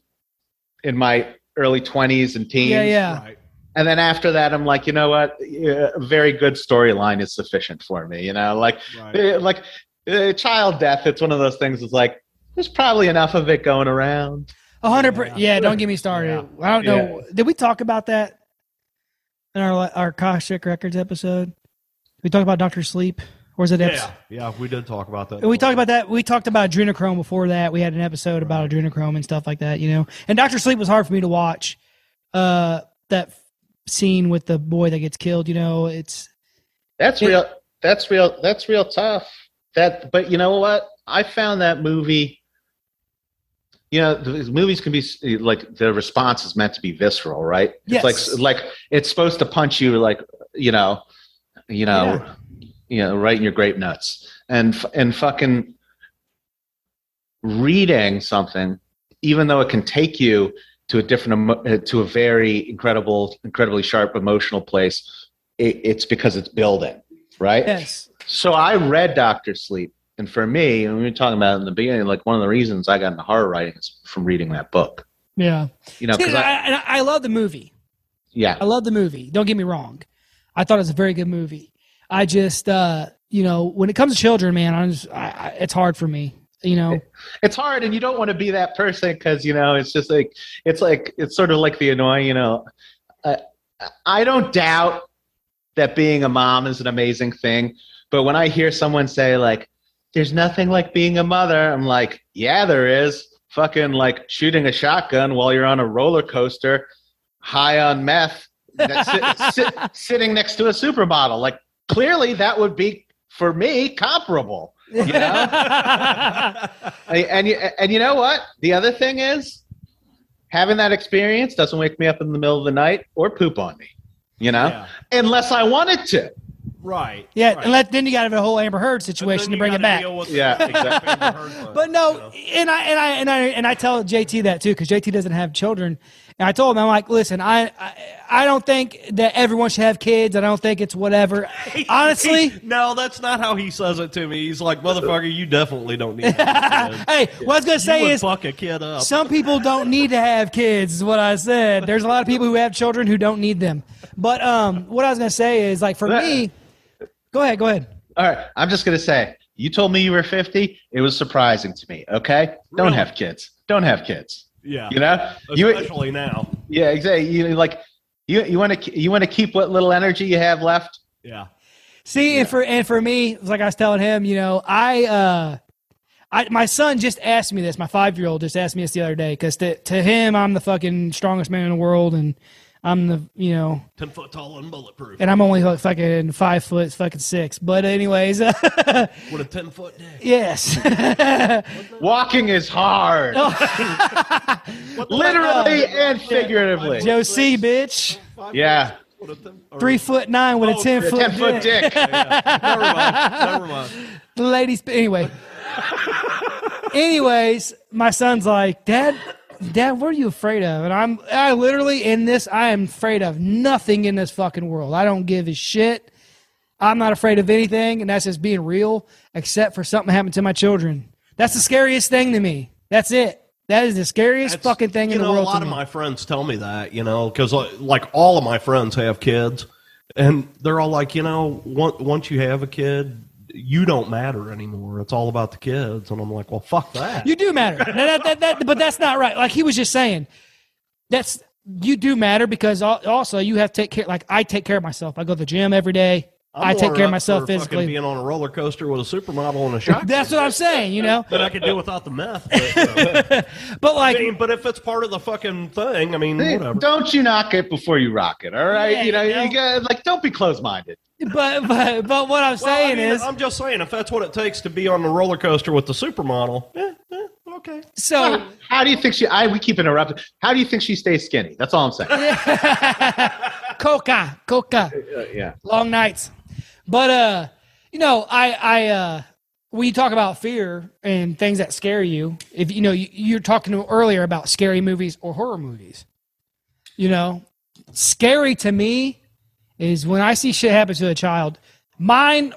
in my early twenties and teens. Yeah, yeah. Right. And then after that, I'm like, you know what? A very good storyline is sufficient for me. You know, like, right. like uh, child death. It's one of those things. It's like, there's probably enough of it going around. A hundred percent. Yeah. Don't get me started. Yeah. I don't know. Yeah. Did we talk about that in our, our Koshik Records episode? We talked about Doctor Sleep. Or was it yeah, episode? Yeah, we did talk about that. We talked about that. We talked about Adrenochrome before that. We had an episode right. about Adrenochrome and stuff like that, you know. And Doctor Sleep was hard for me to watch. Uh, that scene with the boy that gets killed, you know, it's that's it, real. That's real. That's real tough. That, but you know what? I found that movie. You know, the movies can be like the response is meant to be visceral, right? Yes. It's like like it's supposed to punch you, like you know, you know. Yeah. You know, right in your grape nuts, and and fucking reading something, even though it can take you to a different, to a very incredible, incredibly sharp emotional place, it, it's because it's building, right? Yes. So I read Doctor Sleep, and for me, and we were talking about it in the beginning, like one of the reasons I got into horror writing is from reading that book. Yeah. You know, because I, I I love the movie. Yeah. I love the movie. Don't get me wrong. I thought it was a very good movie. I just, uh, you know, when it comes to children, man, I'm just, I, I, it's hard for me, you know. It's hard, and you don't want to be that person because, you know, it's just like, it's like, it's sort of like the annoying, you know. Uh, I don't doubt that being a mom is an amazing thing, but when I hear someone say, like, there's nothing like being a mother, I'm like, yeah, there is. Fucking, like, shooting a shotgun while you're on a roller coaster, high on meth, sit, sit, sitting next to a supermodel, like. Clearly, that would be for me comparable. You know? and you, and you know what? The other thing is, having that experience doesn't wake me up in the middle of the night or poop on me. You know, yeah. Unless I wanted to. Right. Yeah. Right. Unless then you got to have a whole Amber Heard situation to bring it back. Yeah. Exactly. Heard, but no, you know. and I and I and I and I tell J T that too, because J T doesn't have children. And I told him, I'm like, listen, I, I I don't think that everyone should have kids. I don't think it's whatever. Honestly. He, no, that's not how he says it to me. He's like, motherfucker, you definitely don't need to have kids. Hey, yeah. What I was going to say is fuck a kid up. Some people don't need to have kids is what I said. There's a lot of people who have children who don't need them. But um, what I was going to say is, like, for me, go ahead, go ahead. All right, I'm just going to say, you told me you were fifty. It was surprising to me, okay? Really? Don't have kids. Don't have kids. Yeah, you know, especially you, now. Yeah, exactly. You like, you you want to you want to keep what little energy you have left. Yeah. See, yeah. and for and for me, like I was telling him, you know, I, uh, I my son just asked me this. My five-year-old just asked me this the other day because to to him, I'm the fucking strongest man in the world, and I'm the you know ten foot tall and bulletproof, and I'm only like fucking five foot fucking six. But anyways, with a ten foot dick. Yes. Walking is hard. Literally and figuratively. Joe C, bitch. Yeah. Three foot nine with oh, a ten foot ten dick. Foot dick. Yeah. Never mind. Never mind. The ladies. Anyway. Anyways, my son's like, Dad. Dad, what are you afraid of? And I'm, I literally in this, I am afraid of nothing in this fucking world. I don't give a shit. I'm not afraid of anything. And that's just being real, except for something happened to my children. That's the scariest thing to me. That's it. That is the scariest that's, fucking thing in know, the world. A lot of my friends tell me that, you know, because like all of my friends have kids and they're all like, you know, once you have a kid, you don't matter anymore. It's all about the kids. And I'm like, well, fuck that. You do matter. that, that, that, but that's not right. Like he was just saying, that's you do matter because also you have to take care. Like I take care of myself. I go to the gym every day. I'm I take care of myself physically. Being on a roller coaster with a supermodel and a shotgun. That's what I'm saying, you know. That I could do without the meth. But, uh, but like, I mean, but if it's part of the fucking thing, I mean, whatever. Don't you knock it before you rock it, all right? Yeah, you know, yeah. you got like, don't be closed-minded. But but but what I'm well, saying I mean, is, I'm just saying, if that's what it takes to be on the roller coaster with the supermodel, eh, eh, Okay. So how, how do you think she? I we keep interrupting. How do you think she stays skinny? That's all I'm saying. coca, coca. Uh, yeah. Long nights, but uh, you know, I I uh, we talk about fear and things that scare you. If you know, you, you're talking to earlier about scary movies or horror movies. You know, scary to me is when I see shit happen to a child, mine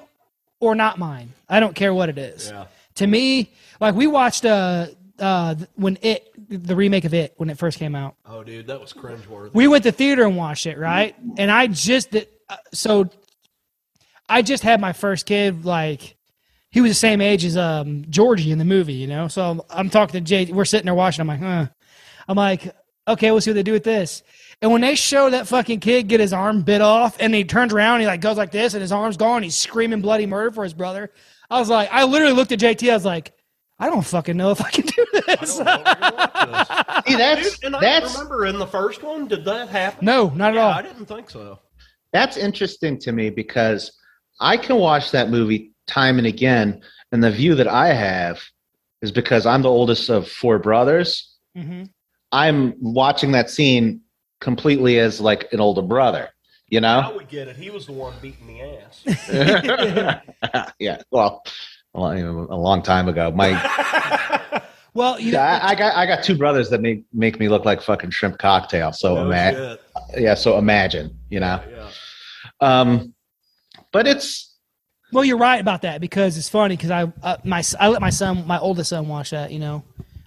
or not mine. I don't care what it is. Yeah. To me, like we watched uh, uh, when it, the remake of It, when it first came out. Oh, dude, that was cringeworthy. We went to theater and watched it, right? And I just, did, uh, so I just had my first kid, like, he was the same age as um, Georgie in the movie, you know? So I'm, I'm talking to Jay, we're sitting there watching, I'm like, huh. I'm like, okay, we'll see what they do with this. And when they show that fucking kid get his arm bit off, and he turns around, and he like goes like this, and his arm's gone, he's screaming bloody murder for his brother. I was like, I literally looked at J T. I was like, I don't fucking know if I can do this. I don't know if I can watch this. See, that's, Dude, and that's, I remember in the first one, did that happen? No, not yeah, at all. I didn't think so. That's interesting to me because I can watch that movie time and again, and the view that I have is because I'm the oldest of four brothers. Mm-hmm. I'm watching that scene completely as like an older brother, you know? I would get it. He was the one beating the ass. Yeah. Well, a long time ago. My well, you know, I, I got I got two brothers that make make me look like fucking shrimp cocktail. So no imagine, yeah. So imagine, you know. Yeah, yeah. Um, but it's well, you're right about that because it's funny because I uh, my I let my son, my oldest son, watch that, you know.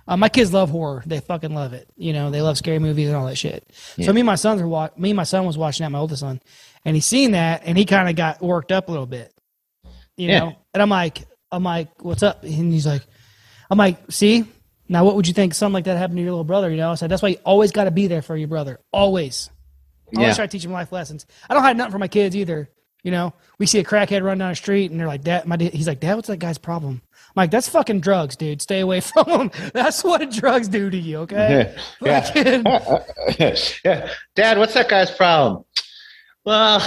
Uh, my kids love horror. They fucking love it. You know, they love scary movies and all that shit. Yeah. So me and my sons were wa- me and my son was watching that, my oldest son, and he seen that and he kind of got worked up a little bit. You yeah. know? And I'm like, I'm like, what's up? And he's like, I'm like, see? Now what would you think something like that happened to your little brother, you know? I said, that's why you always got to be there for your brother. Always. I always yeah. try to teach him life lessons. I don't hide nothing from my kids either. You know, we see a crackhead run down the street and they're like, Dad, my dad, he's like, Dad, what's that guy's problem? I'm like, that's fucking drugs, dude. Stay away from them. That's what drugs do to you, okay? Yeah. Yeah. Yeah. Dad, what's that guy's problem? Well,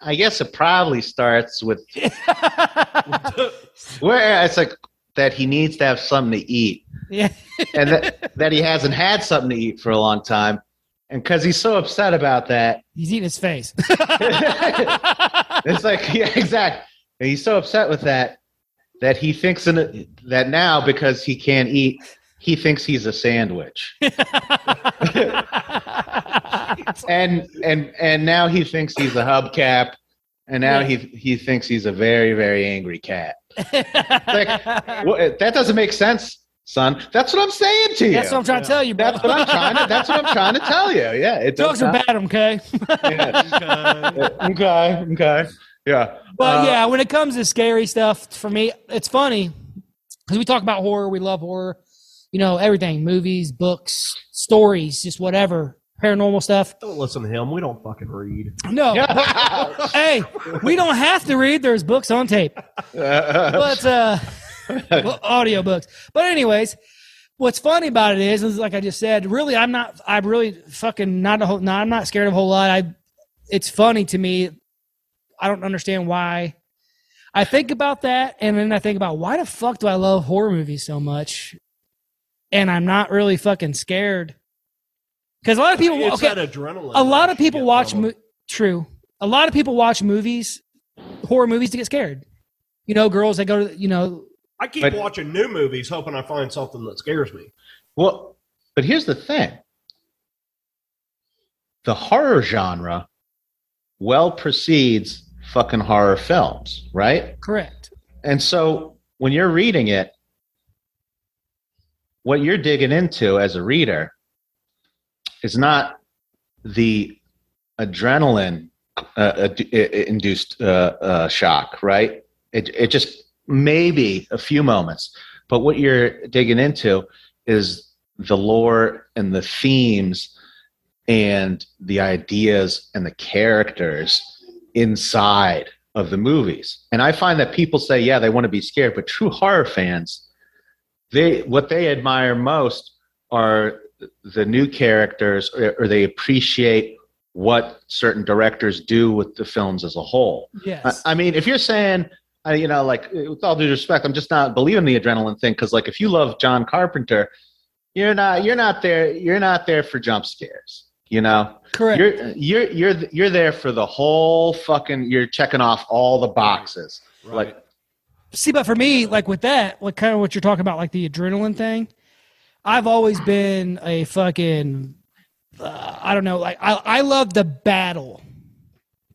I guess it probably starts with where it's like that he needs to have something to eat. Yeah. And that, that he hasn't had something to eat for a long time. And because he's so upset about that. He's eating his face. It's like, yeah, exactly. And he's so upset with that that he thinks in a, that now because he can't eat, he thinks he's a sandwich. and and and now he thinks he's a hubcap. And now yeah. he he thinks he's a very, very angry cat. Like, well, that doesn't make sense. Son, that's what I'm saying to you. That's what I'm trying yeah. to tell you, bro. That's what I'm trying to. That's what I'm trying to tell you. Yeah, it does. Dogs are bad, okay? Yeah. Okay, okay, okay. Yeah. But uh, yeah, when it comes to scary stuff, for me, it's funny because we talk about horror. We love horror. You know, everything: movies, books, stories, just whatever. Paranormal stuff. Don't listen to him. We don't fucking read. No. Hey, we don't have to read. There's books on tape. But. uh well, audiobooks. But anyways, what's funny about it is, is like I just said, really, I'm not, I'm really fucking not a whole, no, I'm not scared of a whole lot. I, it's funny to me. I don't understand why I think about that. And then I think about why the fuck do I love horror movies so much? And I'm not really fucking scared. Cause a lot of people, it's okay, that adrenaline a lot of people watch, mo- true. A lot of people watch movies, horror movies to get scared. You know, girls that go to, you know, I keep but, watching new movies hoping I find something that scares me. Well, but here's the thing. The horror genre well precedes fucking horror films, right? Correct. And so when you're reading it, what you're digging into as a reader is not the adrenaline uh, induced uh, uh, shock, right? It, it just... Maybe a few moments, but what you're digging into is the lore and the themes and the ideas and the characters inside of the movies. And I find that people say, yeah, they want to be scared, but true horror fans, they what they admire most are the new characters, or, or they appreciate what certain directors do with the films as a whole. Yes. I, I mean, if you're saying I, you know, like, with all due respect, I'm just not believing the adrenaline thing. Cause like, if you love John Carpenter, you're not, you're not there. You're not there for jump scares, you know? Correct. You're, you're, you're, you're there for the whole fucking, you're checking off all the boxes. Right. Like, see, but for me, like with that, like kind of what you're talking about, like the adrenaline thing, I've always been a fucking, uh, I don't know. Like I, I love the battle.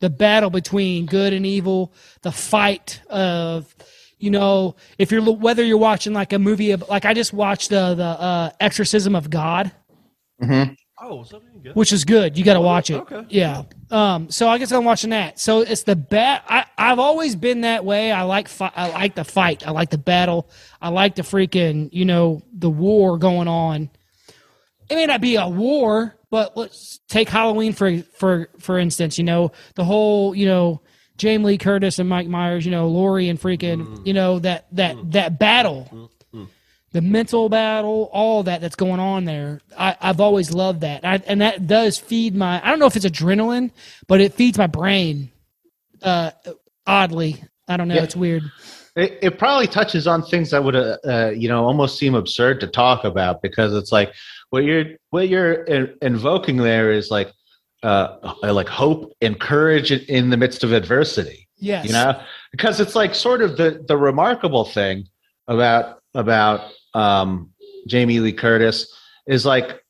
The battle between good and evil, the fight of, you know, if you're whether you're watching like a movie of, like I just watched uh, the uh, Exorcism of God, mm-hmm. oh, so good. Which is good. You got to watch it. Okay. Yeah. Um. So I guess I'm watching that. So it's the bat. I I've always been that way. I like fi- I like the fight. I like the battle. I like the freaking you know the war going on. It may not be a war. But let's take Halloween for for for instance. You know the whole you know Jamie Lee Curtis and Mike Myers. You know Laurie and freaking mm. you know that that mm. that battle, mm. the mental battle, all that that's going on there. I, I've always loved that, I, and that does feed my. I don't know if it's adrenaline, but it feeds my brain. Uh, oddly, I don't know. Yeah. It's weird. It, it probably touches on things that would uh, uh, you know almost seem absurd to talk about because it's like. What you're what you're invoking there is like uh, like hope and courage in the midst of adversity. Yes, you know, because it's like sort of the, the remarkable thing about about um, Jamie Lee Curtis is like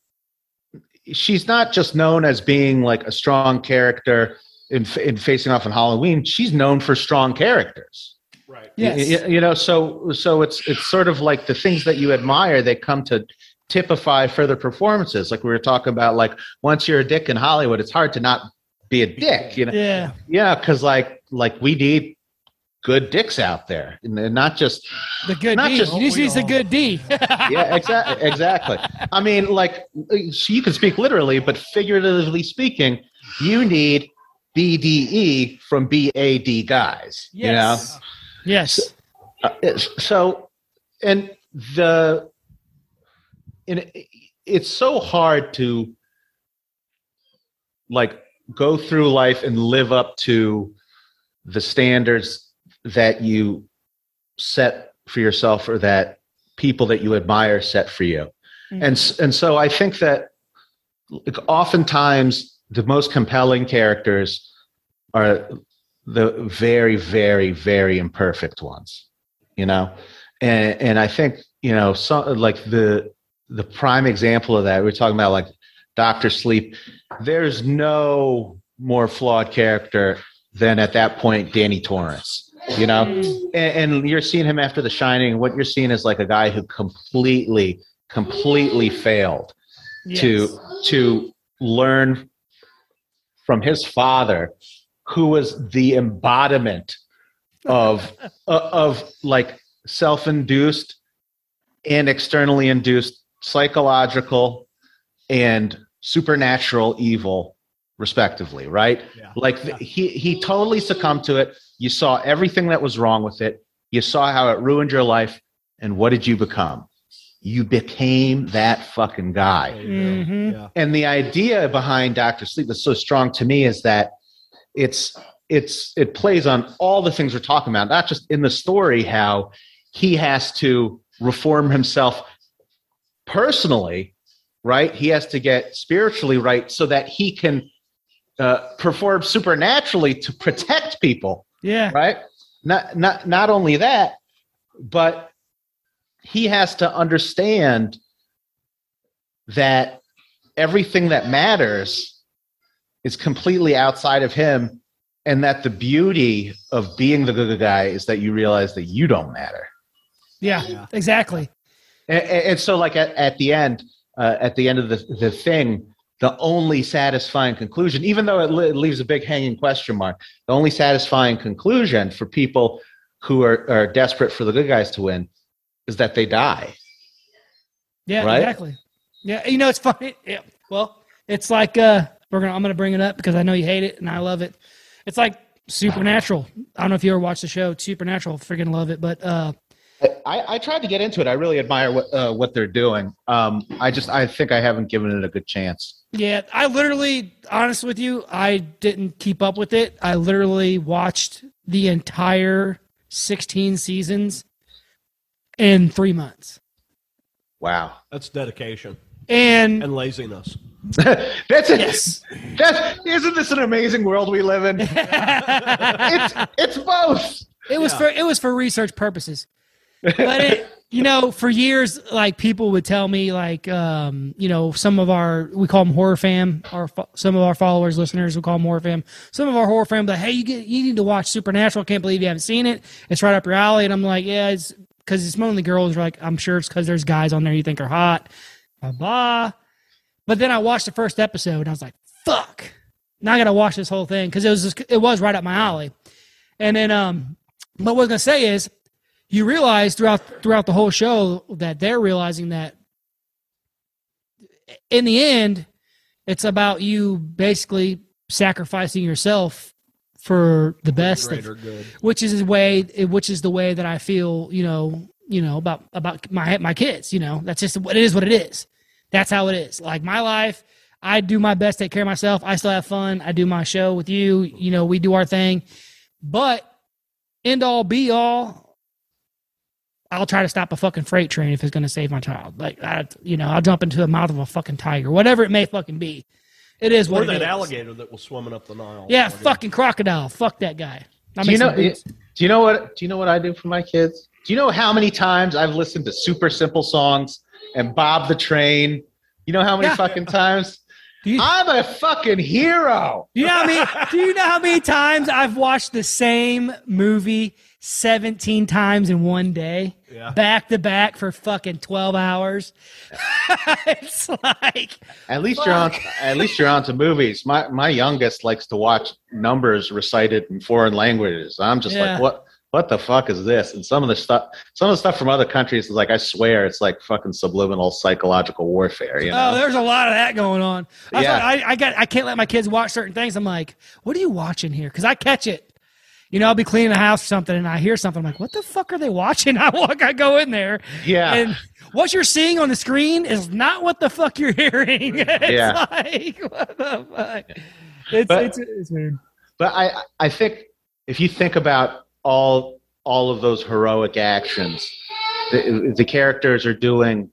she's not just known as being like a strong character in in Facing Off on Halloween. She's known for strong characters, right? Yes, you, you know, so so it's it's sort of like the things that you admire they come to. Typify further performances like we were talking about. Like once you're a dick in Hollywood, it's hard to not be a dick. You know, yeah, yeah, because like like we need good dicks out there, and not just the good. Not D. just you just need the good D. yeah, exactly. Exactly. I mean, like so you can speak literally, but figuratively speaking, you need B D E from B A D guys. Yes. You know. Yes. So, uh, so and the. And it's so hard to like go through life and live up to the standards that you set for yourself or that people that you admire set for you. Mm-hmm. And, and so I think that like, oftentimes the most compelling characters are the very, very, very imperfect ones, you know? And, and I think, you know, so, like the, The prime example of that, we're talking about like Doctor Sleep. There's no more flawed character than at that point Danny Torrance, you know? And, and you're seeing him after The Shining. And what you're seeing is like a guy who completely, completely failed yes. to to learn from his father, who was the embodiment of of like self-induced and externally induced psychological and supernatural evil respectively, right? Yeah. Like the, he, he totally succumbed to it. You saw everything that was wrong with it. You saw how it ruined your life. And what did you become? You became that fucking guy. Mm-hmm. Yeah. And the idea behind Doctor Sleep that's so strong to me is that it's, it's, it plays on all the things we're talking about, not just in the story, how he has to reform himself personally, right? He has to get spiritually right so that he can uh, perform supernaturally to protect people. Yeah. Right. Not not not only that, but he has to understand that everything that matters is completely outside of him, and that the beauty of being the good guy is that you realize that you don't matter. Yeah. Yeah. Exactly. And, and so, like at, at the end, uh, at the end of the the thing, the only satisfying conclusion, even though it li- leaves a big hanging question mark, the only satisfying conclusion for people who are, are desperate for the good guys to win is that they die. Yeah, right? Exactly. Yeah, you know it's funny. Yeah, well, it's like uh, we're gonna. I'm gonna bring it up because I know you hate it and I love it. It's like Supernatural. I don't know if you ever watched the show Supernatural. Freaking love it, but. Uh, I, I tried to get into it. I really admire what uh, what they're doing. Um, I just I think I haven't given it a good chance. Yeah, I literally, honest with you, I didn't keep up with it. I literally watched the entire sixteen seasons in three months. Wow. That's dedication. And, and laziness. That's it. Yes. That's, isn't this an amazing world we live in? it's it's both. It was yeah. for it was for research purposes. But it, you know, for years, like, people would tell me, like, um, you know, some of our, we call them horror fam, or some of our followers, listeners, we call them horror fam. Some of our horror fam, like, hey, you get, you need to watch Supernatural. I can't believe you haven't seen it. It's right up your alley. And I'm like, yeah, it's because it's mainly girls. Like, I'm sure it's because there's guys on there you think are hot. Blah, blah. But then I watched the first episode, and I was like, fuck. Now I got to watch this whole thing, because it was just, it was right up my alley. And then, um, but what I was going to say is, you realize throughout throughout the whole show that they're realizing that in the end, it's about you basically sacrificing yourself for the best, greater good. which is the way which is the way that I feel, you know, you know about about my my kids. You know, that's just what it is. What it is. That's how it is. Like, my life, I do my best to take care of myself. I still have fun. I do my show with you. You know, we do our thing. But end all be all, I'll try to stop a fucking freight train if it's going to save my child. Like, I, you know, I'll jump into the mouth of a fucking tiger, whatever it may fucking be. It is what it is. Or that alligator that was swimming up the Nile. Yeah, fucking crocodile. Fuck that guy. Do you know? Do you know what? Do you know what I do for my kids? Do you know how many times I've listened to Super Simple songs and Bob the Train? You know how many yeah. fucking times? You, I'm a fucking hero. You know how many, do you know how many times I've watched the same movie seventeen times in one day, yeah. back to back for fucking twelve hours? It's like, at least fuck. you're on. At least you're on to movies. My my youngest likes to watch numbers recited in foreign languages. I'm just yeah. like, what what the fuck is this? And some of the stuff, some of the stuff from other countries is like, I swear, it's like fucking subliminal psychological warfare. You know? Oh, there's a lot of that going on. I yeah. like, I, I got, I can't let my kids watch certain things. I'm like, what are you watching here? Because I catch it. You know, I'll be cleaning the house or something, and I hear something. I'm like, what the fuck are they watching? I walk, I go in there. Yeah. And what you're seeing on the screen is not what the fuck you're hearing. It's yeah. like, what the fuck? It's, but, it's, it's weird. But I, I think if you think about all, all of those heroic actions, the, the characters are doing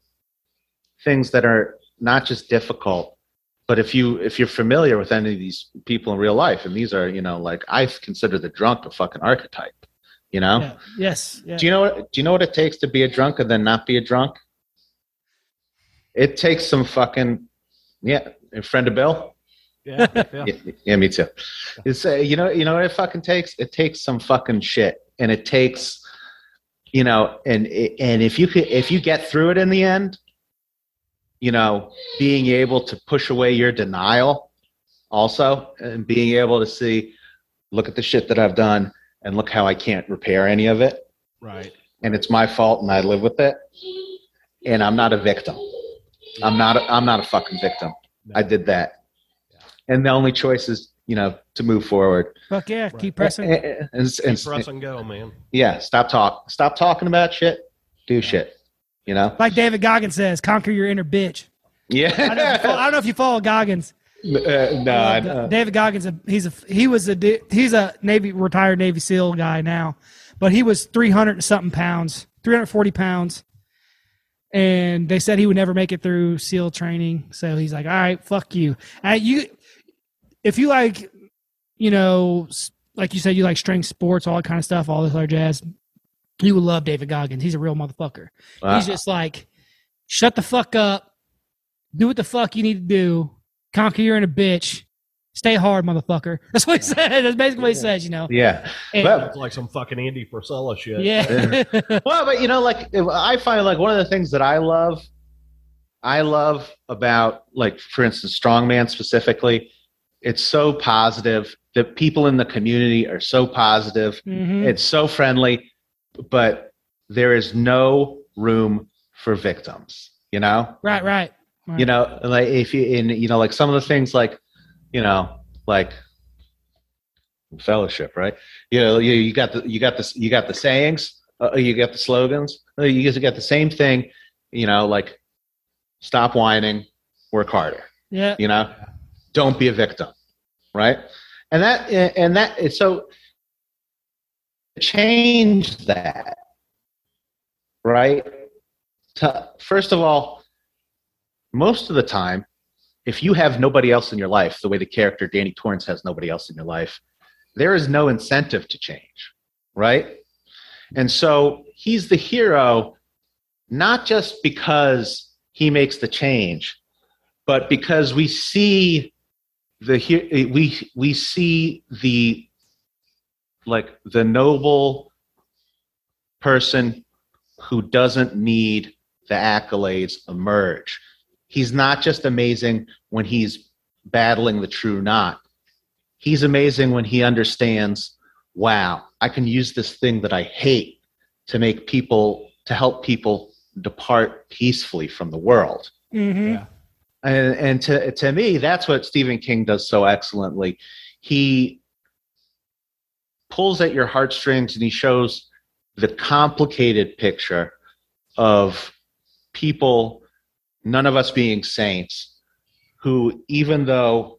things that are not just difficult, but if you if you're familiar with any of these people in real life, and these are, you know, like, I consider the drunk a fucking archetype, you know. Yeah. Yes. Yeah. Do you know what, do you know what it takes to be a drunk and then not be a drunk? It takes some fucking yeah. A friend of Bill. Yeah. Yeah. yeah, yeah me too. It's uh, you know you know what it fucking takes. It takes some fucking shit, and it takes, you know, and and if you could, if you get through it in the end. You know, being able to push away your denial also, and being able to see, look at the shit that I've done, and look how I can't repair any of it. Right. And it's my fault, and I live with it. And I'm not a victim. I'm not a, I'm not a fucking victim. No. I did that. Yeah. And the only choice is, you know, to move forward. Fuck yeah, right. Keep pressing. And, and, and, keep and, pressing go, man. Yeah, stop talk. Stop talking about shit. Do yeah. shit. You know, like David Goggins says, conquer your inner bitch. Yeah. I don't know if you follow, I don't know if you follow Goggins. Uh, no, uh, no, David Goggins. He's a he was a he's a Navy retired Navy SEAL guy now, but he was three hundred and something pounds, three hundred forty pounds, and they said he would never make it through SEAL training. So he's like, all right, fuck you. I, you, if you like, you know, like you said, you like strength sports, all that kind of stuff, all this other jazz. You would love David Goggins. He's a real motherfucker. Wow. He's just like, shut the fuck up. Do what the fuck you need to do. Conquer your inner bitch. Stay hard, motherfucker. That's what he says. That's basically what he says, you know. Yeah. And, that's like some fucking Andy Priscilla shit. Yeah. Well, but, you know, like, I find, like, one of the things that I love, I love about, like, for instance, Strongman specifically, it's so positive. The people in the community are so positive. Mm-hmm. It's so friendly. But there is no room for victims, you know? Right, right, right. You know, like, if you, in, you know, like some of the things, like, you know, like fellowship, right? You know, you, you got the, you got the, you got the sayings, uh, you got the slogans, uh, you guys got the same thing, you know, like, stop whining, work harder. Yeah. You know, don't be a victim. Right. And that, and that, so, change that, right? To, first of all, most of the time, if you have nobody else in your life, the way the character Danny Torrance has nobody else in your life, there is no incentive to change, right? And so he's the hero, not just because he makes the change, but because we see the we we see the like the noble person who doesn't need the accolades emerge. He's not just amazing when he's battling the true knot. He's amazing when he understands, wow, I can use this thing that I hate to make people, to help people depart peacefully from the world. Mm-hmm. Yeah. And, and to, to me, that's what Stephen King does so excellently. He pulls at your heartstrings and he shows the complicated picture of people, none of us being saints, who even though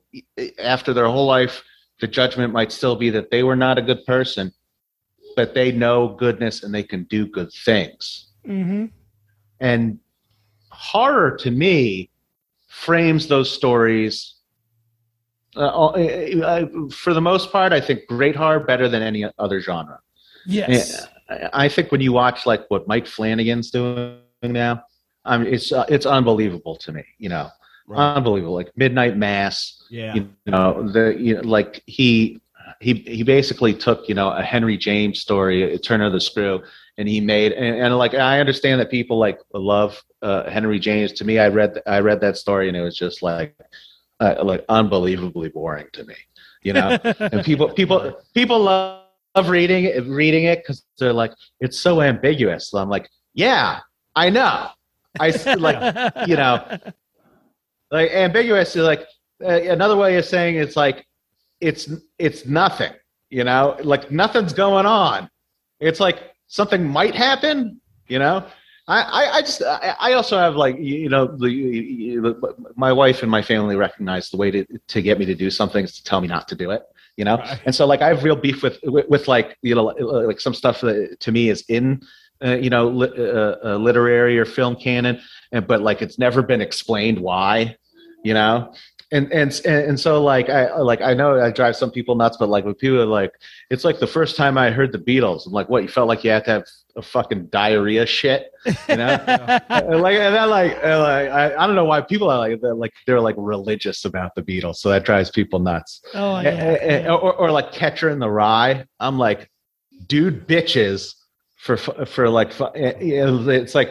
after their whole life, the judgment might still be that they were not a good person, but they know goodness and they can do good things. Mm-hmm. And horror to me frames those stories. Uh, I, for the most part, I think great horror better than any other genre. Yes. I, I think when you watch like what Mike Flanagan's doing now, I mean, it's, uh, it's unbelievable to me, you know. Right. Unbelievable, like Midnight Mass. Yeah, you know, the you know, like he he he basically took you know a Henry James story, a turn of the screw, and he made and, and like I understand that people like love uh, Henry James. To me, I read I read that story and it was just like uh, like unbelievably boring to me, you know. And people people people love reading it, reading it because they're like it's so ambiguous. So I'm like, yeah, I know, I like you know. Like ambiguous is like uh, another way of saying it's like it's it's nothing, you know, like nothing's going on. It's like something might happen, you know. I, I, I just I, I also have like you know the, you know, my wife and my family recognize the way to to get me to do something is to tell me not to do it, you know. Right. And so like I have real beef with with, with like you know like some stuff that to me is in. Uh, you know, li- uh, uh, literary or film canon, and, but like it's never been explained why, you know, and and and so like I like I know I drive some people nuts, but like with people like it's like the first time I heard the Beatles, I'm like, what, you felt like you had to have a fucking diarrhea shit, you know, and like and that like, and like I, I don't know why people are like they're like they're like religious about the Beatles, so that drives people nuts. Oh yeah, and, yeah. And, or or like Catcher in the Rye, I'm like, dude, bitches. For for like it's like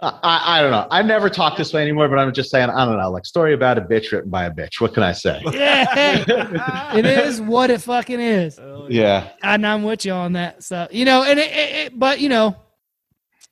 I I don't know I never talk this way anymore, but I'm just saying I don't know like story about a bitch written by a bitch. What can I say? Yeah, it is what it fucking is. Oh, yeah. yeah, and I'm with you on that. So you know, and it, it, it, but you know,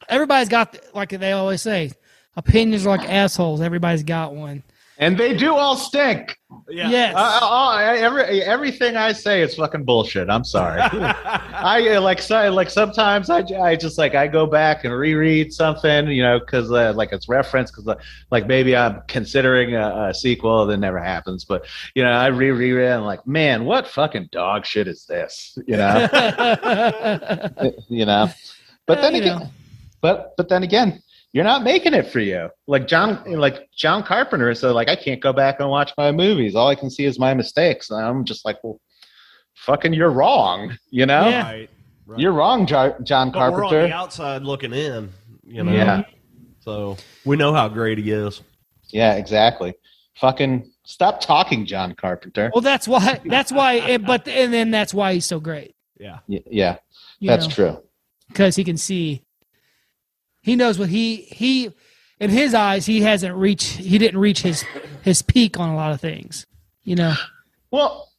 everybody's got like they always say, opinions are like assholes. Everybody's got one, and they do all stink. Yeah. Yes. Uh, all, every, everything I say is fucking bullshit. I'm sorry. I like so, like sometimes I, I just like I go back and reread something, you know, because uh, like it's referenced because uh, like maybe I'm considering a, a sequel that never happens. But, you know, I reread it and I'm like, man, what fucking dog shit is this? You know, you know, but then, again, know. but but then again. You're not making it for you. Like John like John Carpenter, so like I can't go back and watch my movies. All I can see is my mistakes. And I'm just like, well, fucking you're wrong, you know? Yeah. Right, right. You're wrong, John Carpenter. But we're on the outside looking in, you know? Yeah. So we know how great he is. Yeah, exactly. Fucking stop talking, John Carpenter. Well, that's why, that's why, but, and then that's why he's so great. Yeah. Yeah, that's true. Because he can see. He knows what he he in his eyes he hasn't reached he didn't reach his his peak on a lot of things, you know. Well,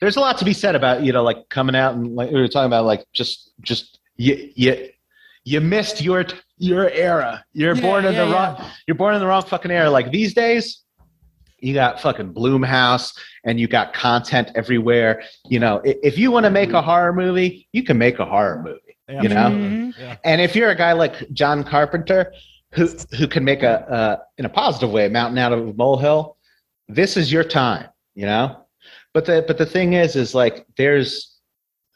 there's a lot to be said about you know like coming out and like we were talking about like just just you you, you missed your your era. You're yeah, born in yeah, the wrong yeah. You're born in the wrong fucking era. Like these days, you got fucking Bloomhouse and you got content everywhere. You know, if you want to make a horror movie, you can make a horror movie. Yeah, you know, mm-hmm. yeah. And if you're a guy like John Carpenter, who who can make a uh, in a positive way a mountain out of a molehill, this is your time, you know. But the but the thing is, is like there's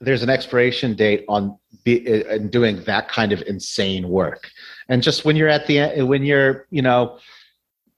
there's an expiration date on be, uh, doing that kind of insane work. And just when you're at the when you're, you know,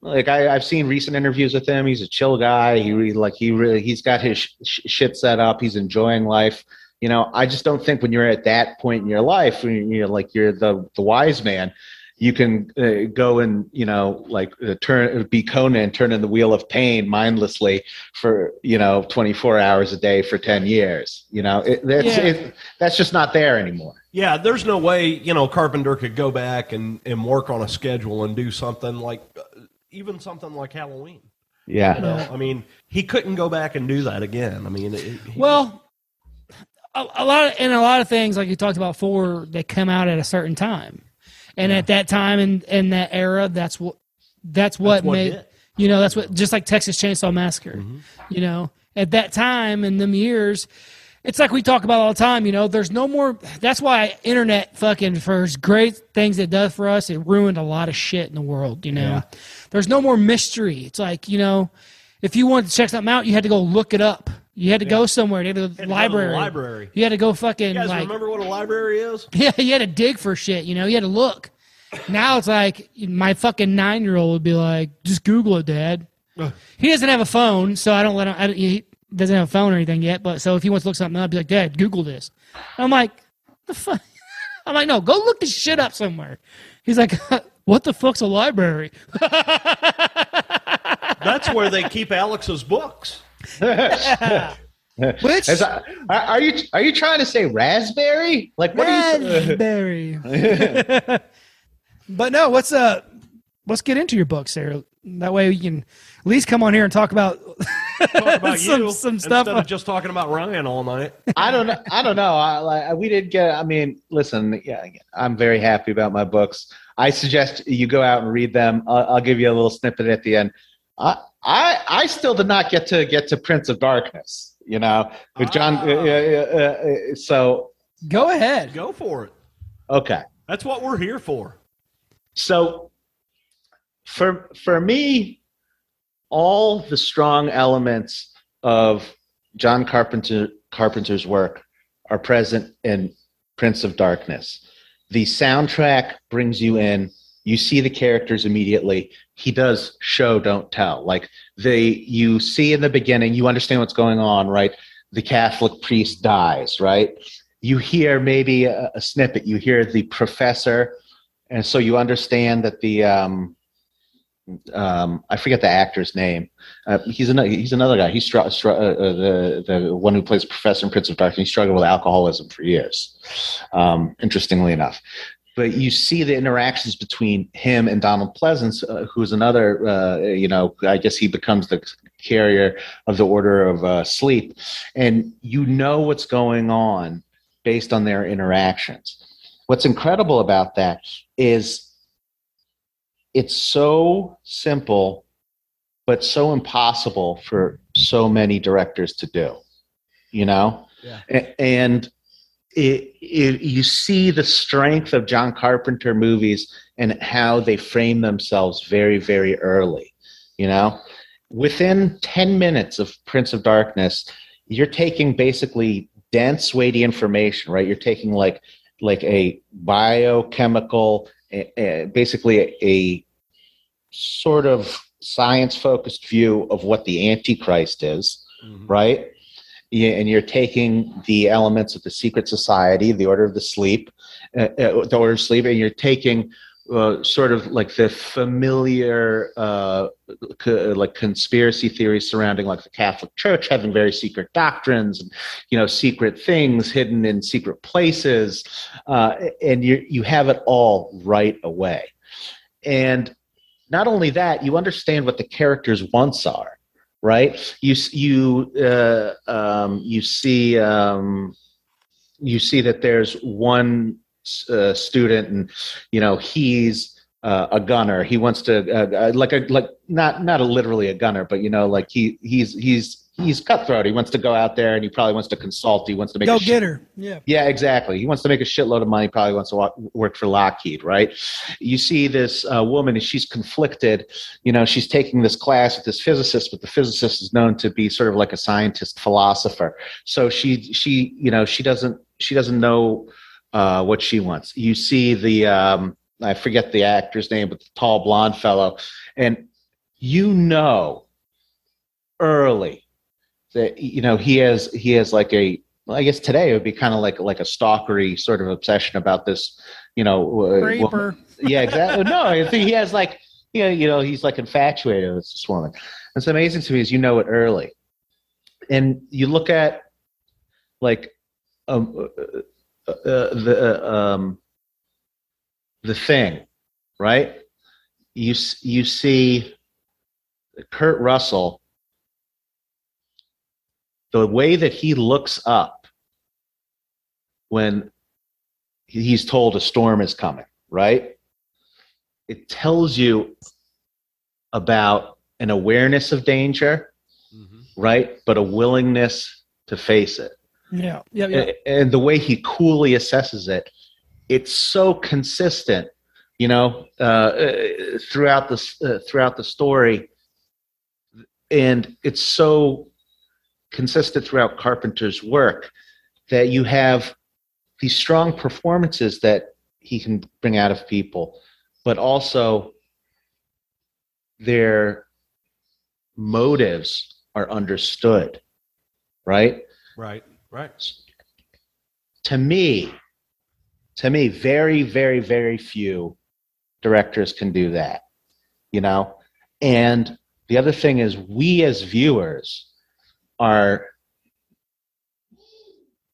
like I, I've seen recent interviews with him. He's a chill guy. He really, like he really he's got his sh- shit set up. He's enjoying life. You know, I just don't think when you're at that point in your life, when you're like you're the, the wise man, you can uh, go and, you know, like uh, turn be Conan, turn in the wheel of pain mindlessly for, you know, twenty-four hours a day for ten years. You know, it, that's, yeah. it, that's just not there anymore. Yeah, there's no way, you know, Carpenter could go back and, and work on a schedule and do something like even something like Halloween. Yeah. You know, I mean, he couldn't go back and do that again. I mean, it, he, well, a, a lot of, and a lot of things like you talked about before, they come out at a certain time. And yeah. at that time and in, in that era, that's what that's what, that's what made you know that's what just like Texas Chainsaw Massacre, mm-hmm. you know, at that time in them years, it's like we talk about all the time. You know, there's no more. That's why internet fucking for as great things it does for us, it ruined a lot of shit in the world. You know, yeah. there's no more mystery. It's like, you know, if you wanted to check something out, you had to go look it up. You had to yeah. go somewhere. You had to go to the library. library. You had to go fucking. You guys like, remember what a library is? Yeah, you had to dig for shit. You know, you had to look. Now it's like my fucking nine-year-old would be like, "Just Google it, Dad." Uh, he doesn't have a phone, so I don't let him. I don't, he doesn't have a phone or anything yet. But so if he wants to look something up, I'd be like, "Dad, Google this." And I'm like, what "The fuck?" I'm like, "No, go look this shit up somewhere." He's like, "What the fuck's a library?" That's where they keep Alex's books. Which I, are you are you trying to say raspberry? Like what raspberry? Uh, but no, let's uh, let's get into your books there. That way we can at least come on here and talk about, talk about some, you, some stuff instead of just talking about Ryan all night. I don't know. I don't know. I, like, we did get. I mean, listen. Yeah, I'm very happy about my books. I suggest you go out and read them. I'll, I'll give you a little snippet at the end. I, I I still did not get to get to Prince of Darkness, you know, with John. Ah. Uh, uh, uh, so go ahead, go for it. Okay, that's what we're here for. So for for me, all the strong elements of John Carpenter Carpenter's work are present in Prince of Darkness. The soundtrack brings you in. You see the characters immediately. He does show, don't tell. Like they, you see in the beginning, you understand what's going on, right? The Catholic priest dies, right? You hear maybe a, a snippet. You hear the professor, and so you understand that the um, um, I forget the actor's name. Uh, he's another. He's another guy. He's str- str- uh, the the one who plays Professor in Prince of Darkness. He struggled with alcoholism for years. Um, interestingly enough. But you see the interactions between him and Donald Pleasance, uh, who's another, uh, you know, I guess he becomes the carrier of the Order of uh, Sleep. And you know what's going on based on their interactions. What's incredible about that is it's so simple, but so impossible for so many directors to do, you know? Yeah. A- and... It, it, you see the strength of John Carpenter movies and how they frame themselves very, very early. You know, within ten minutes of Prince of Darkness, you're taking basically dense, weighty information, right? You're taking like, like a biochemical, a, a, basically a, a sort of science-focused view of what the Antichrist is, mm-hmm. right? Yeah, and you're taking the elements of the secret society, the Order of the Sleep, uh, uh, the Order of Sleep, and you're taking uh, sort of like the familiar uh, co- like conspiracy theories surrounding like the Catholic Church having very secret doctrines, and, you know, secret things hidden in secret places, uh, and you you have it all right away. And not only that, you understand what the characters' wants are. Right, you you uh, um, you see um, you see that there's one uh, student, and you know he's uh, a gunner. He wants to uh, like a like not not a literally a gunner, but you know like he he's he's he's cutthroat. He wants to go out there and he probably wants to consult. He wants to make go a get shit- her. Yeah, yeah, exactly. He wants to make a shitload of money. Probably wants to walk, work for Lockheed, right? You see this uh, woman, and she's conflicted. You know, she's taking this class with this physicist, but the physicist is known to be sort of like a scientist philosopher. So she, she, you know, she doesn't, she doesn't know uh, what she wants. You see the, um, I forget the actor's name, but the tall blonde fellow, and you know, early that, you know, he has, he has like a, well, I guess today it would be kind of like, like a stalkery sort of obsession about this, you know, Raper. Yeah, exactly. No, I think he has like, you know, you know, he's like infatuated with this woman. It's amazing to me is, you know, it early, and you look at like, um, uh, uh, the, uh, um, The Thing, right? You, you see Kurt Russell, the way that he looks up when he's told a storm is coming, right? It tells you about an awareness of danger, mm-hmm. right? But a willingness to face it. Yeah, yeah, yeah. And, and the way he coolly assesses it, it's so consistent, you know, uh, throughout the uh, throughout the story, and it's so consistent throughout Carpenter's work that you have these strong performances that he can bring out of people, but also their motives are understood, right? Right, right. To me. To me, very, very, very few directors can do that, you know? And the other thing is we as viewers are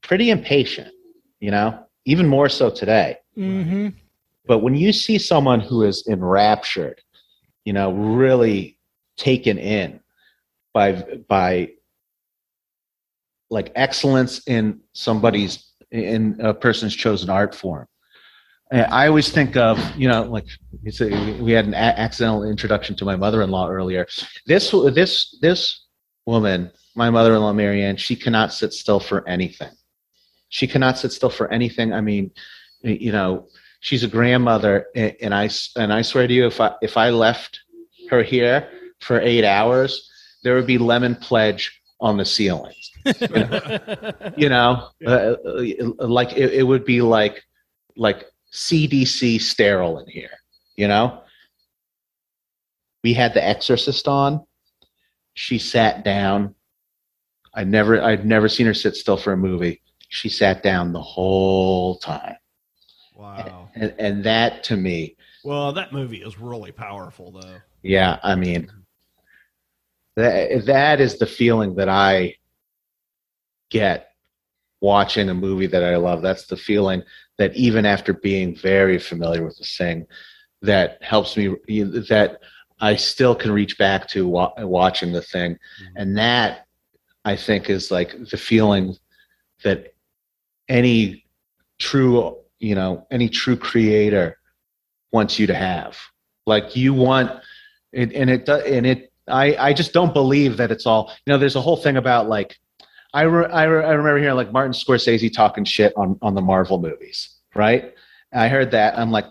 pretty impatient, you know, even more so today. Mm-hmm. But when you see someone who is enraptured, you know, really taken in by, by like excellence in somebody's, in a person's chosen art form. I always think of, you know, like it's a, we had an a- accidental introduction to my mother-in-law earlier. This this this woman, my mother-in-law, Marianne, she cannot sit still for anything. She cannot sit still for anything. I mean, you know, she's a grandmother, and, and I and I swear to you, if I if I left her here for eight hours, there would be lemon pledge on the ceiling. You know, you know uh, like it, it would be like like C D C sterile in here, you know? We had The Exorcist on. She sat down. I never I'd never seen her sit still for a movie. She sat down the whole time. Wow. And, and, and that to me. Well, that movie is really powerful though. Yeah, I mean that that is the feeling that I get watching a movie that I love. That's the feeling that even after being very familiar with The Thing, that helps me, that I still can reach back to wa- watching The Thing. Mm-hmm. And that I think is like the feeling that any true, you know, any true creator wants you to have. Like you want, and, and it, and it, I, I just don't believe that it's all, you know, there's a whole thing about like, I, re- I, re- I remember hearing like Martin Scorsese talking shit on, on the Marvel movies, right? And I heard that. I'm like,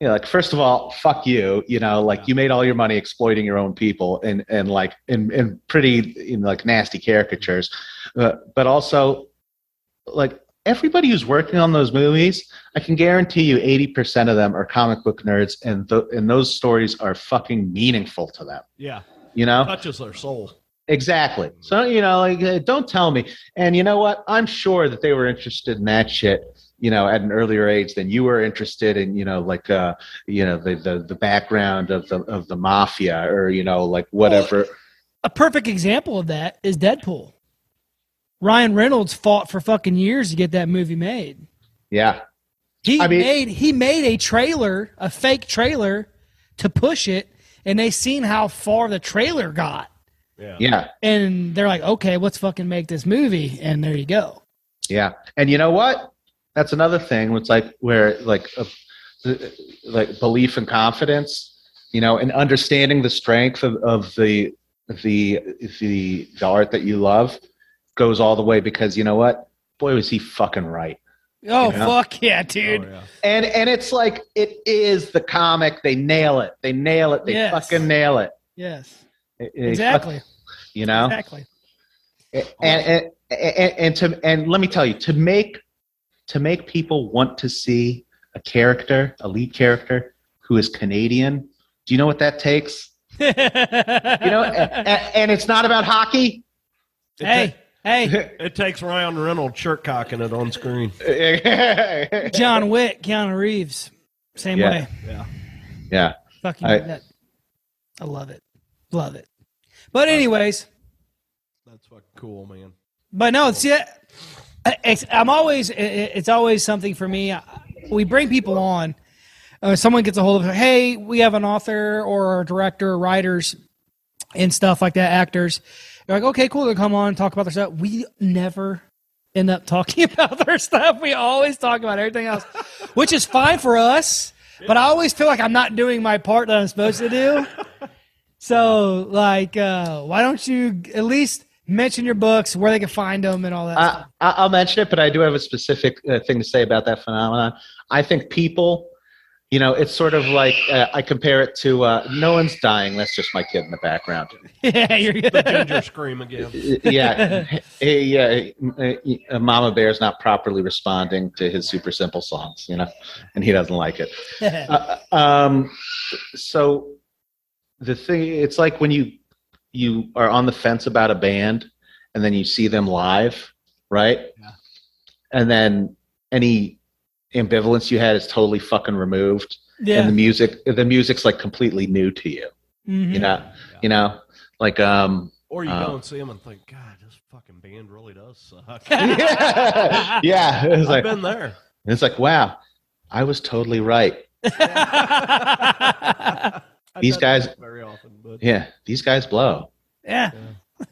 you know, like, first of all, fuck you. You know, like yeah. you made all your money exploiting your own people and, and like in, in pretty in like nasty caricatures. Uh, but also like everybody who's working on those movies, I can guarantee you eighty percent of them are comic book nerds, and, th- and those stories are fucking meaningful to them. Yeah. You know? It touches their soul. Exactly. So, you know, like, don't tell me. And you know what? I'm sure that they were interested in that shit, you know, at an earlier age than you were interested in, you know, like, uh, you know, the, the, the background of the, of the mafia or, you know, like whatever. Well, a perfect example of that is Deadpool. Ryan Reynolds fought for fucking years to get that movie made. Yeah. He I mean, made, he made a trailer, a fake trailer to push it. And they seen how far the trailer got. Yeah. yeah. And they're like, okay, let's fucking make this movie. And there you go. Yeah. And you know what? That's another thing. It's like where like, a, like belief and confidence, you know, and understanding the strength of, of the, the the the art that you love goes all the way, because you know what? Boy, was he fucking right. Oh, you know? Fuck yeah, dude. Oh, yeah. And and it's like, it is the comic. They nail it. They nail it. They yes. fucking nail it. Yes. It, it, exactly. Fuck, you know? Exactly. And, and and and to and let me tell you, to make to make people want to see a character, a lead character who is Canadian, do you know what that takes? You know, and, and it's not about hockey. It hey. T- Hey, it takes Ryan Reynolds shirt cocking it on screen. John Wick, Keanu Reeves, same yeah. way. Yeah, yeah. Fucking I, that. I love it, love it. But anyways, that's fucking cool, man. But no, it's yeah. I'm always. It's always something for me. We bring people on. Uh, someone gets a hold of. Hey, we have an author or a director, writers, and stuff like that. Actors. You're like, okay, cool. They'll come on and talk about their stuff. We never end up talking about their stuff. We always talk about everything else, which is fine for us. But I always feel like I'm not doing my part that I'm supposed to do. So, like, uh, why don't you at least mention your books, where they can find them, and all that uh, stuff? I'll mention it, but I do have a specific uh, thing to say about that phenomenon. I think people, you know, it's sort of like uh, I compare it to uh, no one's dying. That's just my kid in the background. Yeah, you're good. The ginger scream again. Yeah, hey, uh, Mama Bear's not properly responding to his super simple songs, you know, and he doesn't like it. uh, um, so the thing, it's like when you you are on the fence about a band, and then you see them live, right? Yeah. And then any ambivalence you had is totally fucking removed, yeah. and the music, the music's like completely new to you. Mm-hmm. You know, yeah. you know, like um. Or you um, go and see them and think, God, this fucking band really does suck. yeah, yeah. It was I've like, been there. And it's like, wow, I was totally right. These guys, very often, but yeah, these guys blow. Yeah,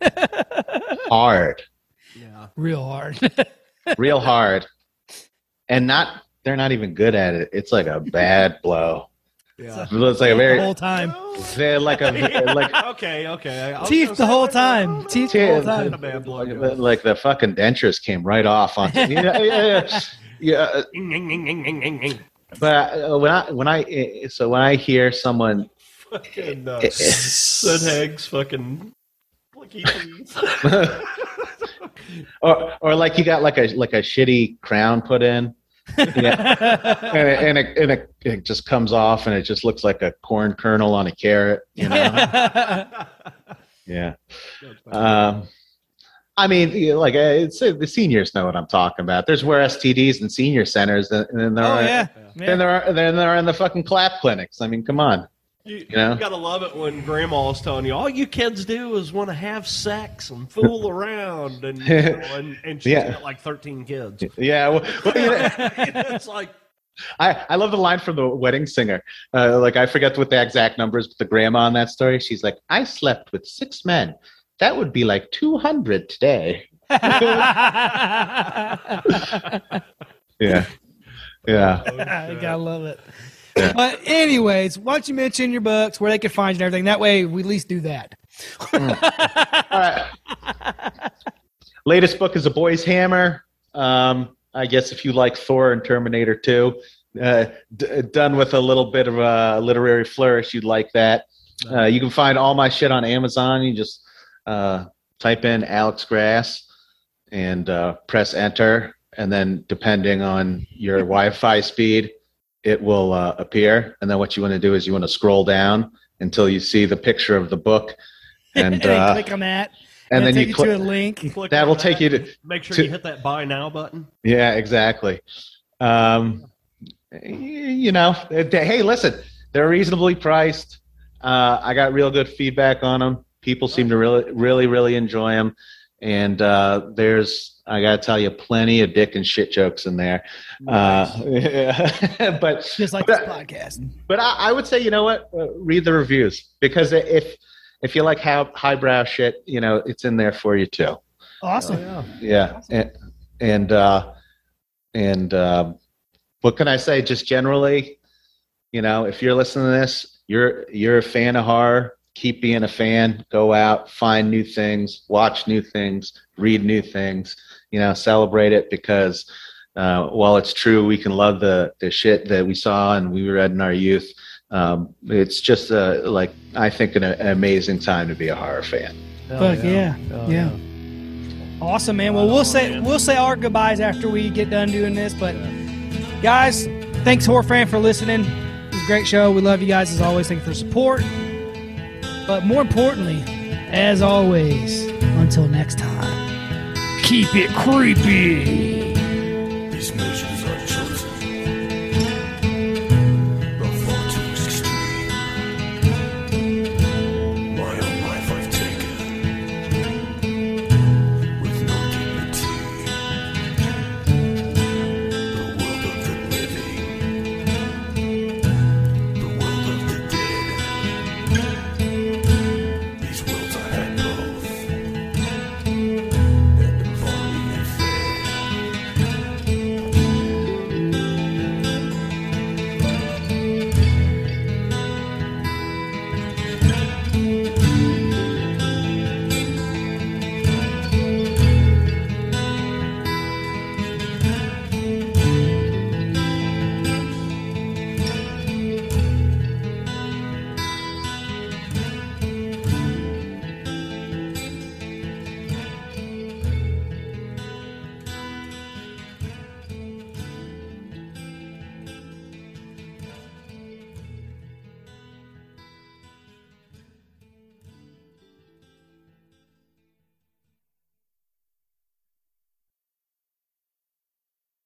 yeah. hard. Yeah, real hard. real hard, and not. They're not even good at it. It's like a bad blow. Yeah, it's like a very the whole time. They're like a yeah. like okay, okay. I'll teeth the whole time. Teeth the whole time. A bad blow. Like, like the fucking dentures came right off on. Yeah, yeah, yeah. yeah. But uh, when I when I so when I hear someone fucking uh, Sid Haig's fucking blicky teeth, or or like you got like a like a shitty crown put in. yeah, and it, and, it, and it, it just comes off, and it just looks like a corn kernel on a carrot, you know. yeah, um, I mean, like it's, the seniors know what I'm talking about. There's where S T Ds and senior centers, and then there oh, are, yeah. Yeah. then there are, then there are in the fucking clap clinics. I mean, come on. You, you, know? You gotta love it when grandma's telling you all you kids do is want to have sex and fool around, and you know, and, and she's yeah. got like thirteen kids. Yeah, well, well, you know, it's like I, I love the line from The Wedding Singer. Uh, like I forget what the exact numbers, but the grandma in that story, she's like, "I slept with six men. That would be like two hundred today." yeah, yeah. I gotta love it. Yeah. But anyways, why don't you mention your books, where they can find you and everything. That way, we at least do that. All right. Latest book is A Boy's Hammer. Um, I guess if you like Thor and Terminator two, uh, d- done with a little bit of a literary flourish, you'd like that. Uh, you can find all my shit on Amazon. You just uh, type in Alex Grass and uh, press enter. And then depending on your Wi-Fi speed, it will uh, appear, and then what you want to do is you want to scroll down until you see the picture of the book, and, and uh, click on that, and, and then you click to a link. That will take that. you to make sure to, you hit that buy now button. Yeah, exactly. Um, you know, hey, listen, they're reasonably priced. Uh, I got real good feedback on them. People seem to really, really, really enjoy them, and uh, there's. I gotta tell you, plenty of dick and shit jokes in there, nice. uh, yeah. but just like but, this podcast. But I, I would say, you know what? Uh, read the reviews, because if if you like how highbrow shit, you know it's in there for you too. Awesome. Uh, yeah. yeah. Awesome. And and uh, and uh, what can I say? Just generally, you know, if you're listening to this, you're you're a fan of horror. keep being a fan, go out, find new things, watch new things, read new things, you know, celebrate it, because uh, while it's true, we can love the, the shit that we saw and we read in our youth. Um, it's just a, like, I think an, an amazing time to be a horror fan. Oh, Fuck yeah. Yeah. Oh, yeah. Awesome, man. Well, we'll say, we'll say our goodbyes after we get done doing this, but yeah. Guys, thanks horror fan for listening. It was a great show. We love you guys as always. Thank you for support. But more importantly, as always, until next time, keep it creepy.